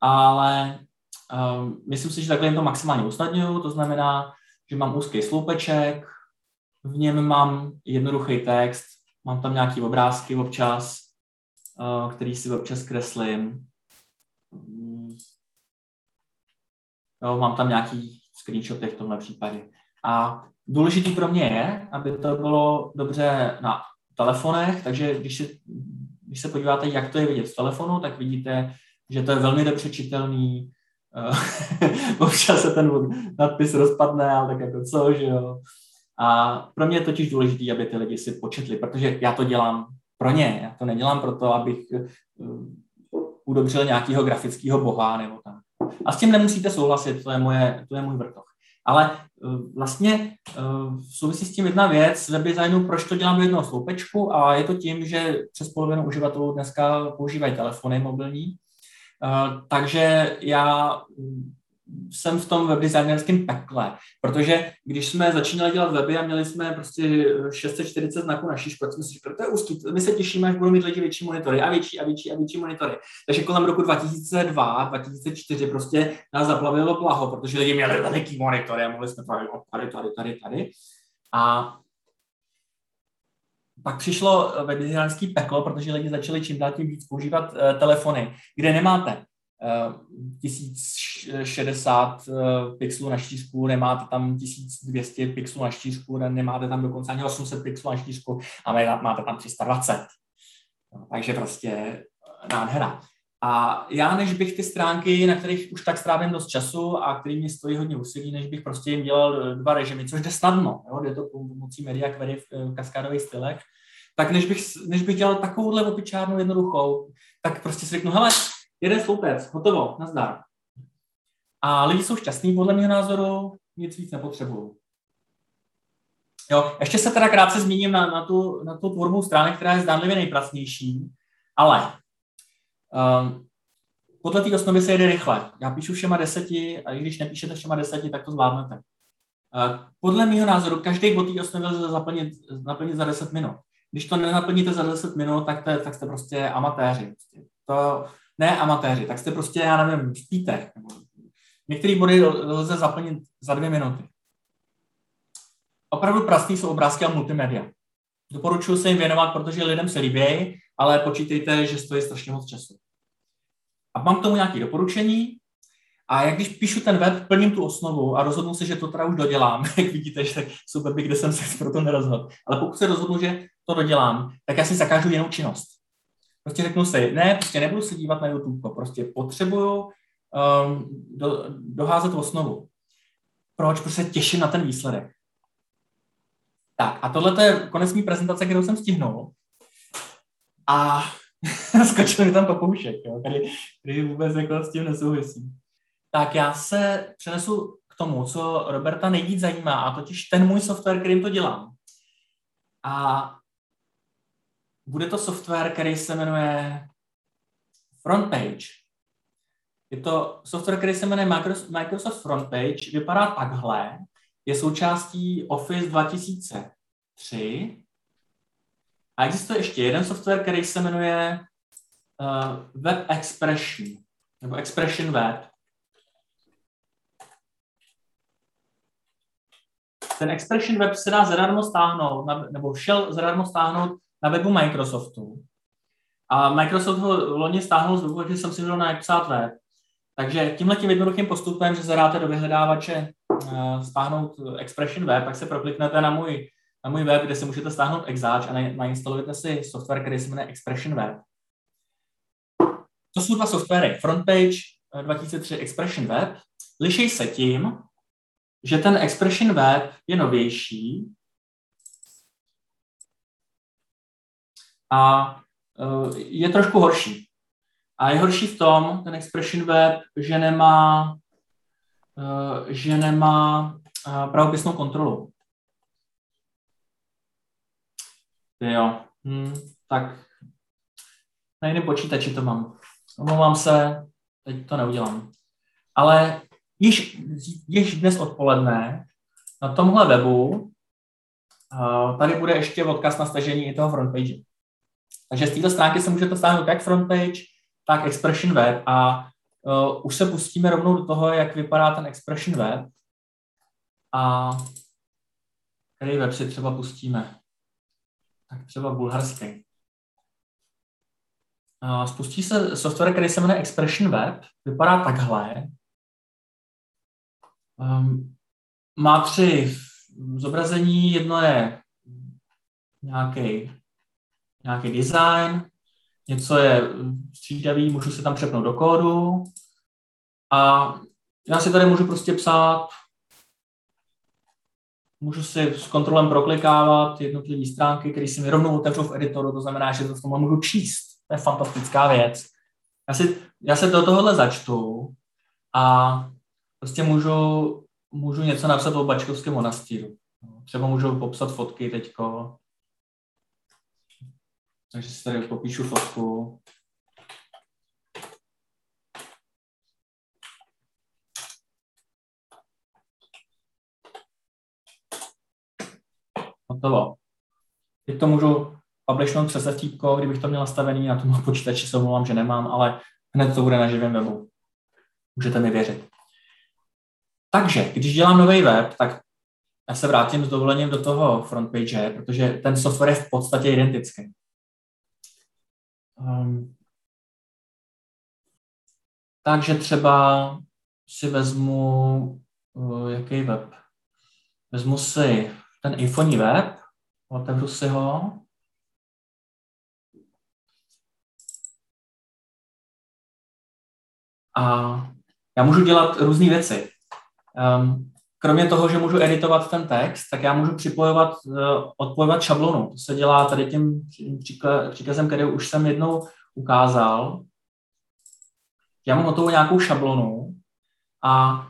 ale myslím si, že takhle jim to maximálně usnadňuju, to znamená, že mám úzký sloupeček, v něm mám jednoduchý text, mám tam nějaký obrázky občas, který si občas kreslím. Jo, mám tam nějaký screenshoty v tomhle případě. A důležitý pro mě je, aby to bylo dobře na telefonech, takže když se podíváte, jak to je vidět v telefonu, tak vidíte, že to je velmi dobře čitelný. Občas se ten nadpis rozpadne, ale tak jako co, že jo. A pro mě je totiž důležitý, aby ty lidi si početli, protože já to dělám pro ně. Já to nedělám proto, abych udobřil nějakého grafického boha nebo tak. A s tím nemusíte souhlasit, to je můj vrtoch. Ale vlastně souvisí s tím jedna věc, web designu, proč to dělám do jednoho sloupečku a je to tím, že přes polovinu uživatelů dneska používají telefony mobilní, takže já jsem v tom webdesignerském pekle, protože když jsme začínali dělat weby a měli jsme prostě 640 znaků na šířku, jsme si říkali, to je úzký, my se těšíme, až budou mít lidi větší monitory a větší monitory. Takže kolem roku 2002, 2004 prostě nás zaplavilo plaho, protože lidi měli veliký monitory a mohli jsme tady. A pak přišlo webdesignerské peklo, protože lidi začali čím dál tím víc používat telefony, kde nemáte 1060 pixelů na štířku, nemáte tam 1200 pixelů na štířku, nemáte tam dokonce ani 800 pixelů na štířku, ale máte tam 320. Takže prostě nádhera. A já, než bych ty stránky, na kterých už tak strávím dost času a který mě stojí hodně úsilí, než bych prostě jim dělal dva režimy, což jde snadno, jo? Jde to pomocí media query v kaskádových stylech, tak než bych dělal takovouhle opičárnou jednoduchou, tak prostě si řeknu, hele, jeden sloupec, hotovo, nazdar. A lidi jsou šťastní, podle mého názoru, nic víc nepotřebují. Jo, ještě se teda krátce zmíním na tu tvorbu stránek, která je zdánlivě nejpracnější, ale podle té osnovy se jede rychle. Já píšu všema 10 a i když nepíšete všema 10, tak to zvládnete. Podle mého názoru každý bod té osnovy lze naplnit za 10 minut. Když to nenaplníte za 10 minut, tak jste prostě amatéři. Tak jste prostě, já nevím, v pítech. Některé body lze zaplnit za 2 minuty. Opravdu pracný jsou obrázky a multimédia. Doporučuji se jim věnovat, protože lidem se líbí, ale počítejte, že stojí strašně moc času. A mám k tomu nějaké doporučení. A jak když píšu ten web, plním tu osnovu a rozhodnu se, že to teda už dodělám, jak vidíte, že jsou weby, kde jsem se pro to nerozhodl. Ale pokud se rozhodnu, že to dodělám, tak já si zakážu jinou činnost. Prostě řeknu si, ne, prostě nebudu se dívat na YouTube, prostě potřebuju doházet osnovu. Proč? Protože se těším na ten výsledek. Tak a tohle je konec mý prezentace, kterou jsem stihnul. A skočil mi tam papoušek, který vůbec s tím nesouvisí. Tak já se přenesu k tomu, co Roberta nejvíc zajímá, a totiž ten můj software, kterým to dělám. A bude to software, který se jmenuje FrontPage. Je to software, který se jmenuje Microsoft FrontPage, vypadá takhle, je součástí Office 2003 a existuje ještě jeden software, který se jmenuje Web Expression, nebo Expression Web. Ten Expression Web se dá zadarmo stáhnout, nebo šel zadarmo stáhnout na webu Microsoftu. A Microsoft ho loni stáhnul z důvodu, že jsem si měl na Jak psát web. Takže tímhletím jednoduchým postupem, že zadáte do vyhledávače stáhnout Expression Web, tak se prokliknete na můj web, kde si můžete stáhnout exáč a nainstalujete si software, který se jmenuje Expression Web. To jsou dva softwary. Frontpage 2003 Expression Web. Liší se tím, že ten Expression Web je novější a je trošku horší. A je horší v tom, ten Expression Web, že nemá pravopisnou kontrolu. Jo. Tak na jiném počítači to mám. Omlouvám se, teď to neudělám. Ale již dnes odpoledne na tomhle webu tady bude ještě odkaz na stažení i toho frontpage. Takže z této stránky se můžete stáhnout jak frontpage, tak Expression Web a už se pustíme rovnou do toho, jak vypadá ten Expression Web a který web si třeba pustíme. Tak třeba bulharský. Spustí se software, který se jmenuje Expression Web. Vypadá takhle. Má 3 zobrazení. Jedno je nějaký design, něco je střídavý, můžu se tam přepnout do kódu a já si tady můžu prostě psát, můžu si s kontrolem proklikávat jednotlivé stránky, které si mi rovnou otevřu v editoru, to znamená, že to můžu číst. To je fantastická věc. Já se do tohohle začtu a prostě můžu něco napsat o Bačkovském monastýru. Třeba můžu popsat fotky teďko. Takže si tady popíšu fotku. Hotovo. Teď to můžu publishnout přes FTP, kdybych to měl nastavený, na tom počítači se omlouvám, že nemám, ale hned to bude na živém webu. Můžete mi věřit. Takže, když dělám nový web, tak já se vrátím s dovolením do toho frontpage, protože ten software je v podstatě identický. Takže třeba si vezmu jaký web? Vezmu si ten iPhone web, otevřu si ho. A já můžu dělat různé věci. Kromě toho, že můžu editovat ten text, tak já můžu připojovat, odpojovat šablonu. To se dělá tady tím příkazem, který už jsem jednou ukázal. Já mám hotovou nějakou šablonu a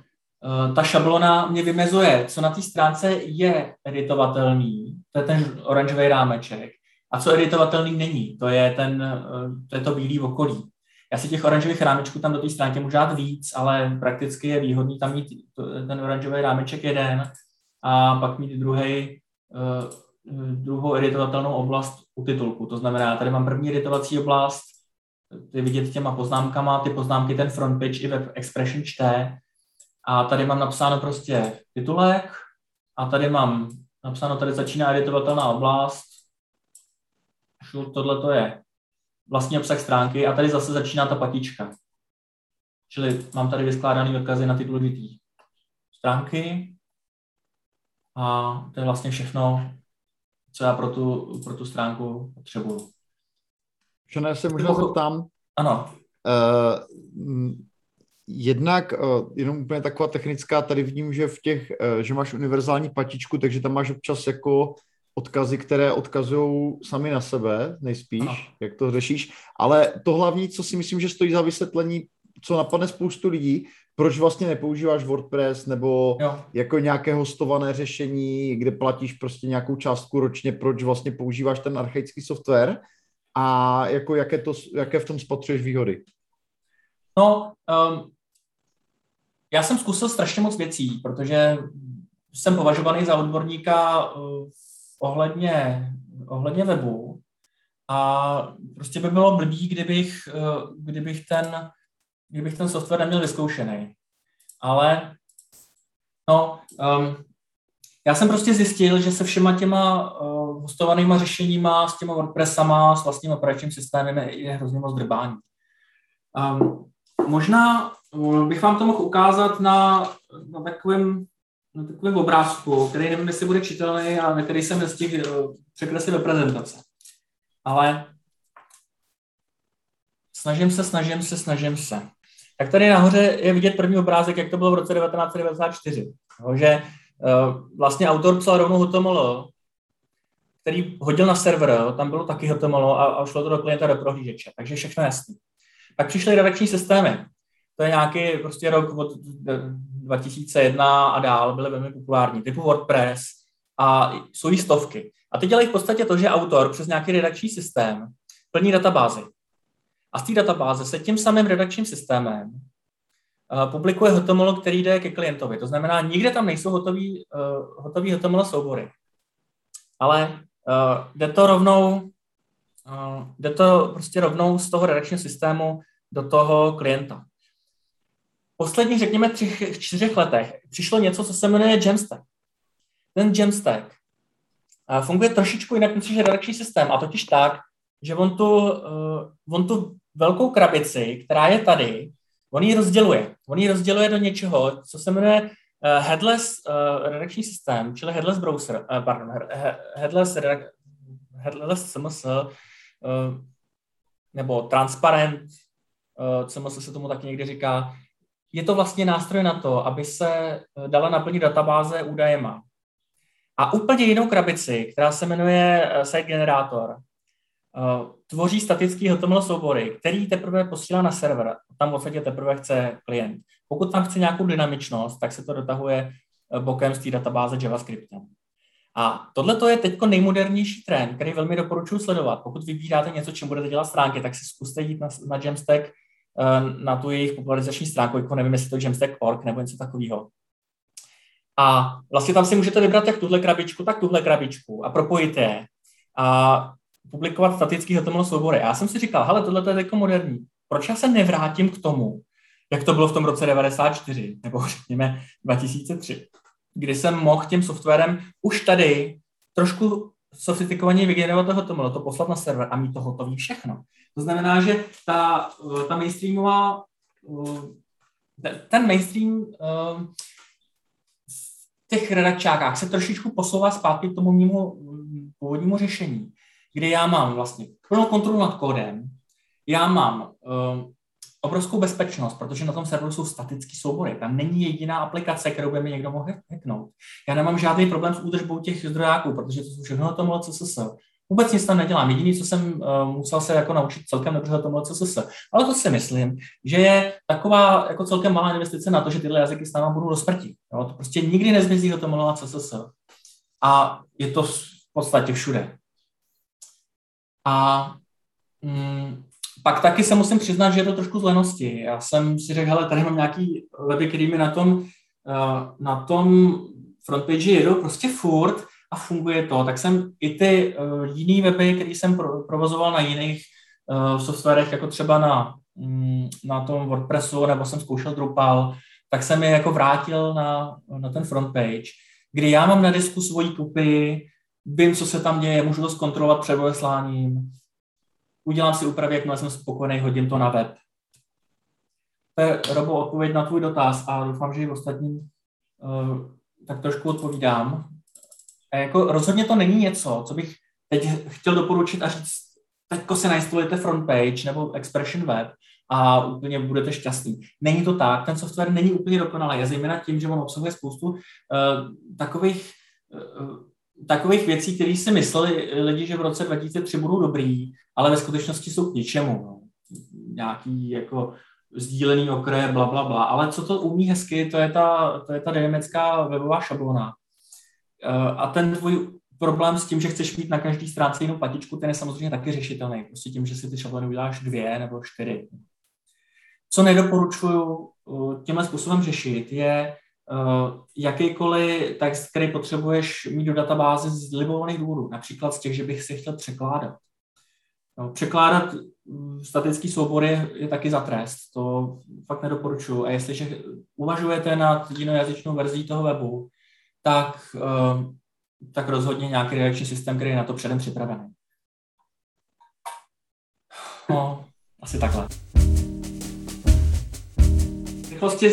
ta šablona mě vymezuje, co na té stránce je editovatelný, to je ten oranžový rámeček, a co editovatelný není, to je to bílý okolí. Já si těch oranžových rámečků tam do té stránky můžu dát víc, ale prakticky je výhodný tam mít ten oranžový rámeček jeden a pak mít druhou editovatelnou oblast u titulku. To znamená, tady mám první editovací oblast, ty vidět těma poznámkama, ty poznámky ten frontpage i web expression čte a tady mám napsáno prostě titulek a tady mám napsáno, tady začíná editovatelná oblast, tohle to je vlastní obsah stránky a tady zase začíná ta patička. Čili mám tady vyskládaný odkazy na ty důležité stránky a to je vlastně všechno, co já pro tu stránku potřebuju. Já se možná zeptám. Ano. Jednak jenom úplně taková technická, tady vidím, že že máš univerzální patičku, takže tam máš občas jako odkazy, které odkazují sami na sebe, nejspíš, no. Jak to řešíš. Ale to hlavní, co si myslím, že stojí za vysvětlení, co napadne spoustu lidí, proč vlastně nepoužíváš WordPress nebo jako nějaké hostované řešení, kde platíš prostě nějakou částku ročně, proč vlastně používáš ten archaický software a jako jaké v tom spatřuješ výhody? No, já jsem zkusil strašně moc věcí, protože jsem považovaný za odborníka ohledně webu a prostě by bylo blbý, kdybych ten software neměl vyzkoušený. Ale Já jsem prostě zjistil, že se všema těma hostovanýma řešeníma, s těma WordPressama, s vlastním operačním systémem je hrozně moc drbání. Možná bych vám to mohl ukázat na takovém obrázku, který nevím, jestli bude čitelný a na který jsem nestihl překreslit do prezentace. Ale snažím se. Tak tady nahoře je vidět první obrázek, jak to bylo v roce 1994. Že vlastně autor psal rovnou HTML, který hodil na server, tam bylo taky HTML a šlo to do klienta do prohlížeče, takže všechno jasný. Pak přišly redakční systémy. To je nějaký prostě rok od 2001 a dál, byly velmi populární, typu WordPress a jsou jí stovky. A ty dělají v podstatě to, že autor přes nějaký redakční systém plní databázi. A z té databáze se tím samým redakčním systémem publikuje HTML, který jde ke klientovi. To znamená, nikde tam nejsou hotový HTML soubory. Ale jde to prostě rovnou z toho redakčního systému do toho klienta. V posledních, řekněme, 3-4 letech přišlo něco, co se jmenuje Jamstack. Ten Jamstack funguje trošičku jinak než redakční systém, a totiž tak, že on tu velkou krabici, která je tady, on ji rozděluje do něčeho, co se jmenuje headless redakční systém, čili headless browser, pardon, headless CMS, nebo transparent, CMS se tomu taky někdy říká. Je to vlastně nástroj na to, aby se dala naplnit databáze údajema. A úplně jinou krabici, která se jmenuje site generátor, tvoří statický HTML soubory, který teprve posílá na server. Tam v podstatě teprve chce klient. Pokud tam chce nějakou dynamičnost, tak se to dotahuje bokem z té databáze JavaScriptem. A tohle je teď nejmodernější trend, který velmi doporučuji sledovat. Pokud vybíráte něco, čím budete dělat stránky, tak si zkuste jít na Jamstack, na tu jejich popularizační stránku, jako nevím, jestli to Jamstack.org nebo něco takového. A vlastně tam si můžete vybrat tak tuhle krabičku a propojit je a publikovat statický HTML soubory. A já jsem si říkal, hele, tohle je jako moderní. Proč já se nevrátím k tomu, jak to bylo v tom roce 94, nebo řekněme 2003, kdy jsem mohl tím softwarem už tady trošku sofistikovaně vygenerovat to HTML, to poslat na server a mít to hotový všechno. To znamená, že ta mainstreamová, ten mainstream v těch redakčákách se trošičku posouvá zpátky k tomu mimo původnímu řešení, kdy já mám vlastně plnou kontrolu nad kódem, já mám obrovskou bezpečnost, protože na tom serveru jsou statický soubory. Tam není jediná aplikace, kterou by mi někdo mohl hacknout. Já nemám žádný problém s údržbou těch zdrojáků, protože to jsou všechno HTML, CSS. Vůbec nic tam nedělám. Jediné, co jsem musel se jako naučit celkem dobře HTML, CSS. Ale to si myslím, že je taková jako celkem malá investice na to, že tyhle jazyky s náma budou do smrti. Jo? To prostě nikdy nezmizí HTML a CSS. A je to v podstatě všude. A pak taky se musím přiznat, že je to trošku z lenosti. Já jsem si řekl, hele, tady mám nějaký weby, který mi na tom frontpage jedou prostě furt a funguje to. Tak jsem i ty jiný weby, který jsem provozoval na jiných softwarech, jako třeba na tom WordPressu, nebo jsem zkoušel Drupal, tak jsem je jako vrátil na ten frontpage, kdy já mám na disku svoji kopii, vím, co se tam děje, můžu to zkontrolovat před odesláním, udělám si úpravy, jakmile jsem spokojený, hodím to na web. To je, Robo, odpověď na tvůj dotaz a doufám, že i ostatním tak trošku odpovídám. Jako rozhodně to není něco, co bych teď chtěl doporučit a říct, teďko se nainstalujete frontpage nebo Expression Web a úplně budete šťastní. Není to tak, ten software není úplně dokonalý, a zejména tím, že on obsahuje spoustu takových věcí, které si mysleli lidi, že v roce 2003 budou dobrý, ale ve skutečnosti jsou k ničemu. Nějaký jako sdílený okruh, bla, bla, bla. Ale co to umí hezky, to je ta dynamická webová šablona. A ten tvůj problém s tím, že chceš mít na každý stránce jinou patičku, ten je samozřejmě taky řešitelný. Prostě tím, že si ty šablony uděláš 2 nebo 4. Co nedoporučuju tímhle způsobem řešit, je jakýkoliv text, který potřebuješ mít do databáze z libovolných důvodů, například z těch, že bych si chtěl překládat. No, překládat statický soubor je taky za trest, to fakt nedoporučuji. A jestliže uvažujete nad jinojazyčnou verzí toho webu, tak rozhodně nějaký reakční systém, který je na to předem připravený. No, asi takhle. Rychlosti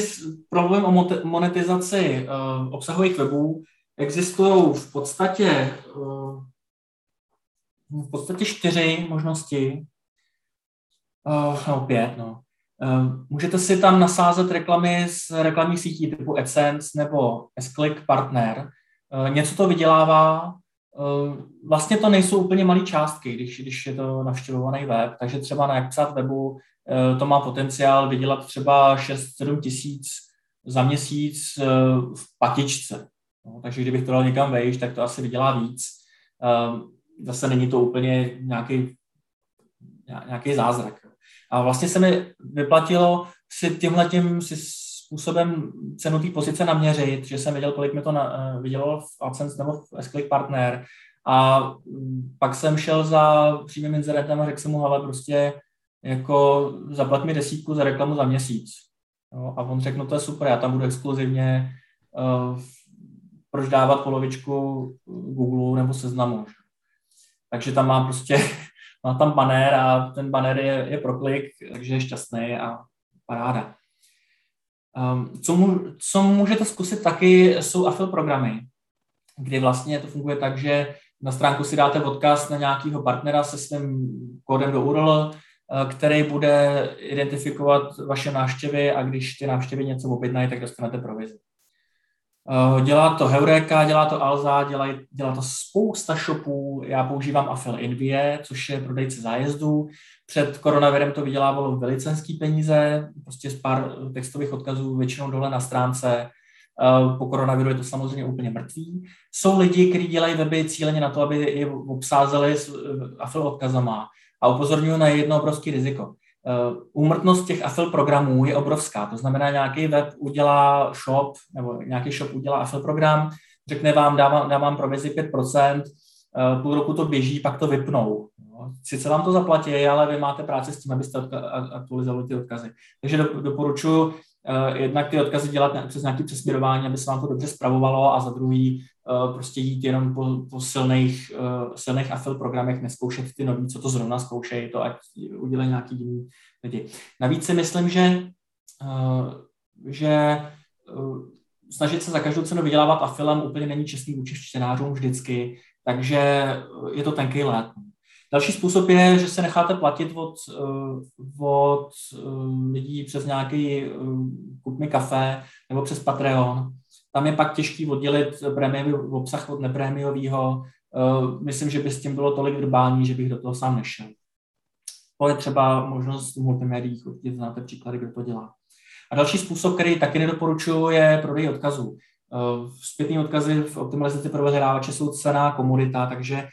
problém o monetizaci obsahových webů existují v podstatě 4 možnosti, no 5. Můžete si tam nasázet reklamy z reklamních sítí typu AdSense nebo Sklik partner. Něco to vydělává. Vlastně to nejsou úplně malé částky, když je to navštěvovaný web, takže třeba na Jak psát webu to má potenciál vydělat třeba 6-7 tisíc za měsíc v patičce. No, takže kdybych to dal někam vejš, tak to asi vydělá víc. Zase není to úplně nějaký zázrak. A vlastně se mi vyplatilo si tímhletím způsobem cenu té pozice naměřit, že jsem věděl, kolik mi to vydělalo v AdSense nebo v Sklik partner. A pak jsem šel za přímým inzerentem a řekl jsem mu, hele, prostě jako zaplat mi 10 za reklamu za měsíc. Jo, a on řekl, no to je super, já tam budu exkluzivně, proč dávat polovičku Google nebo Seznamu. Takže tam má prostě... Má tam banér a ten banér je pro klik, takže je šťastný a paráda. Co můžete zkusit taky, jsou affil programy, kdy vlastně to funguje tak, že na stránku si dáte odkaz na nějakého partnera se svým kódem do URL, který bude identifikovat vaše návštěvy a když ty návštěvy něco objednají, tak dostanete provizi. Dělá to Heureka, dělá to Alza, dělá to spousta shopů. Já používám afil Invia, což je prodejce zájezdů. Před koronavirem to vydělávalo velice hezký peníze, prostě z pár textových odkazů většinou dole na stránce. Po koronaviru je to samozřejmě úplně mrtvý. Jsou lidi, kteří dělají weby cíleně na to, aby je obsázeli s afil odkazama. A upozorňuji na jedno obrovské riziko. Úmrtnost těch affil programů je obrovská, to znamená nějaký web udělá shop, nebo nějaký shop udělá affil program, řekne vám, dávám provizi 5%, půl roku to běží, pak to vypnou. No, sice vám to zaplatí, ale vy máte práci s tím, abyste aktualizovali ty odkazy. Takže doporučuji jednak ty odkazy dělat přes nějaké přesměrování, aby se vám to dobře spravovalo a za druhý prostě jít jenom po silných affil programech, neskoušet ty nový, co to zrovna zkoušejí, to ať udělají nějaký jiný lidi. Navíc si myslím, že snažit se za každou cenu vydělávat affilem úplně není čestný vůči čtenářům vždycky, takže je to tenký led. Další způsob je, že se necháte platit od lidí přes nějaký kupmi kafe nebo přes Patreon. Tam je pak těžký oddělit prémiový obsah od neprémiového. Myslím, že by s tím bylo tolik drbání, že bych do toho sám nešel. To je třeba možnost v multimédiích, určitě znáte příklady, kdo to dělá. A další způsob, který taky nedoporučuju, je prodej odkazů. Zpětný odkazy v optimalizaci pro vyhledávače jsou cenná komodita, takže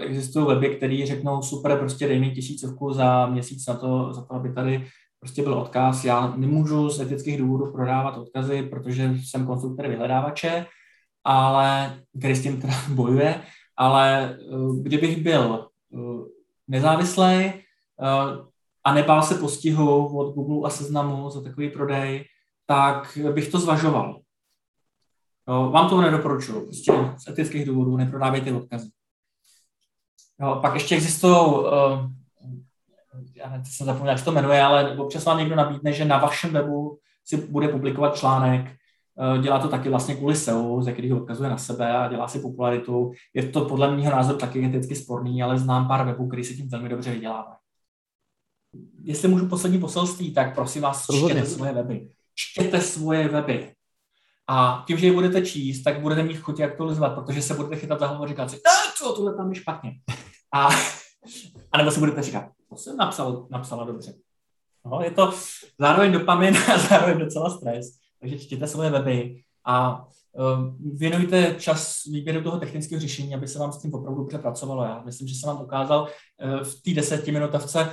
existují weby, které řeknou super, prostě dej mi 1000 za měsíc za to, aby tady prostě byl odkaz. Já nemůžu z etických důvodů prodávat odkazy, protože jsem konstruktor vyhledávače, který s tím bojuje, ale kdybych byl nezávislej a nebál se postihu od Google a Seznamu za takový prodej, tak bych to zvažoval. Vám to nedoporučuji, prostě z etických důvodů neprodávejte odkazy. No, pak ještě existují, já jsem zapomněl, jak se to jmenuje, ale občas vám někdo nabídne, že na vašem webu si bude publikovat článek, dělá to taky vlastně kvůli SEO, ze kterého odkazuje na sebe a dělá si popularitu. Je to podle mého názoru taky eticky sporný, ale znám pár webů, který se tím velmi dobře vydělávají. Jestli můžu poslední poselství, tak prosím vás, čtěte svoje weby. Čtěte svoje weby. A tím, že je budete číst, tak budete mít chuť aktualizovat, protože se budete chytat za hlavu a říkat si, co, tohle tam je špatně. A nebo si budete říkat, to jsem napsala dobře. No, je to zároveň dopamin a zároveň docela stres. Takže čtěte svoje weby a věnujte čas výběru toho technického řešení, aby se vám s tím opravdu dobře pracovalo. Já myslím, že jsem vám ukázal v té 10minutavce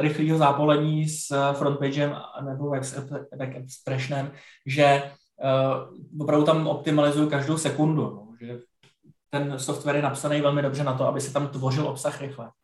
rychlého zápolení s Frontpagem nebo Expressionem, že opravdu tam optimalizuju každou sekundu, no, že ten software je napsaný velmi dobře na to, aby se tam tvořil obsah rychle.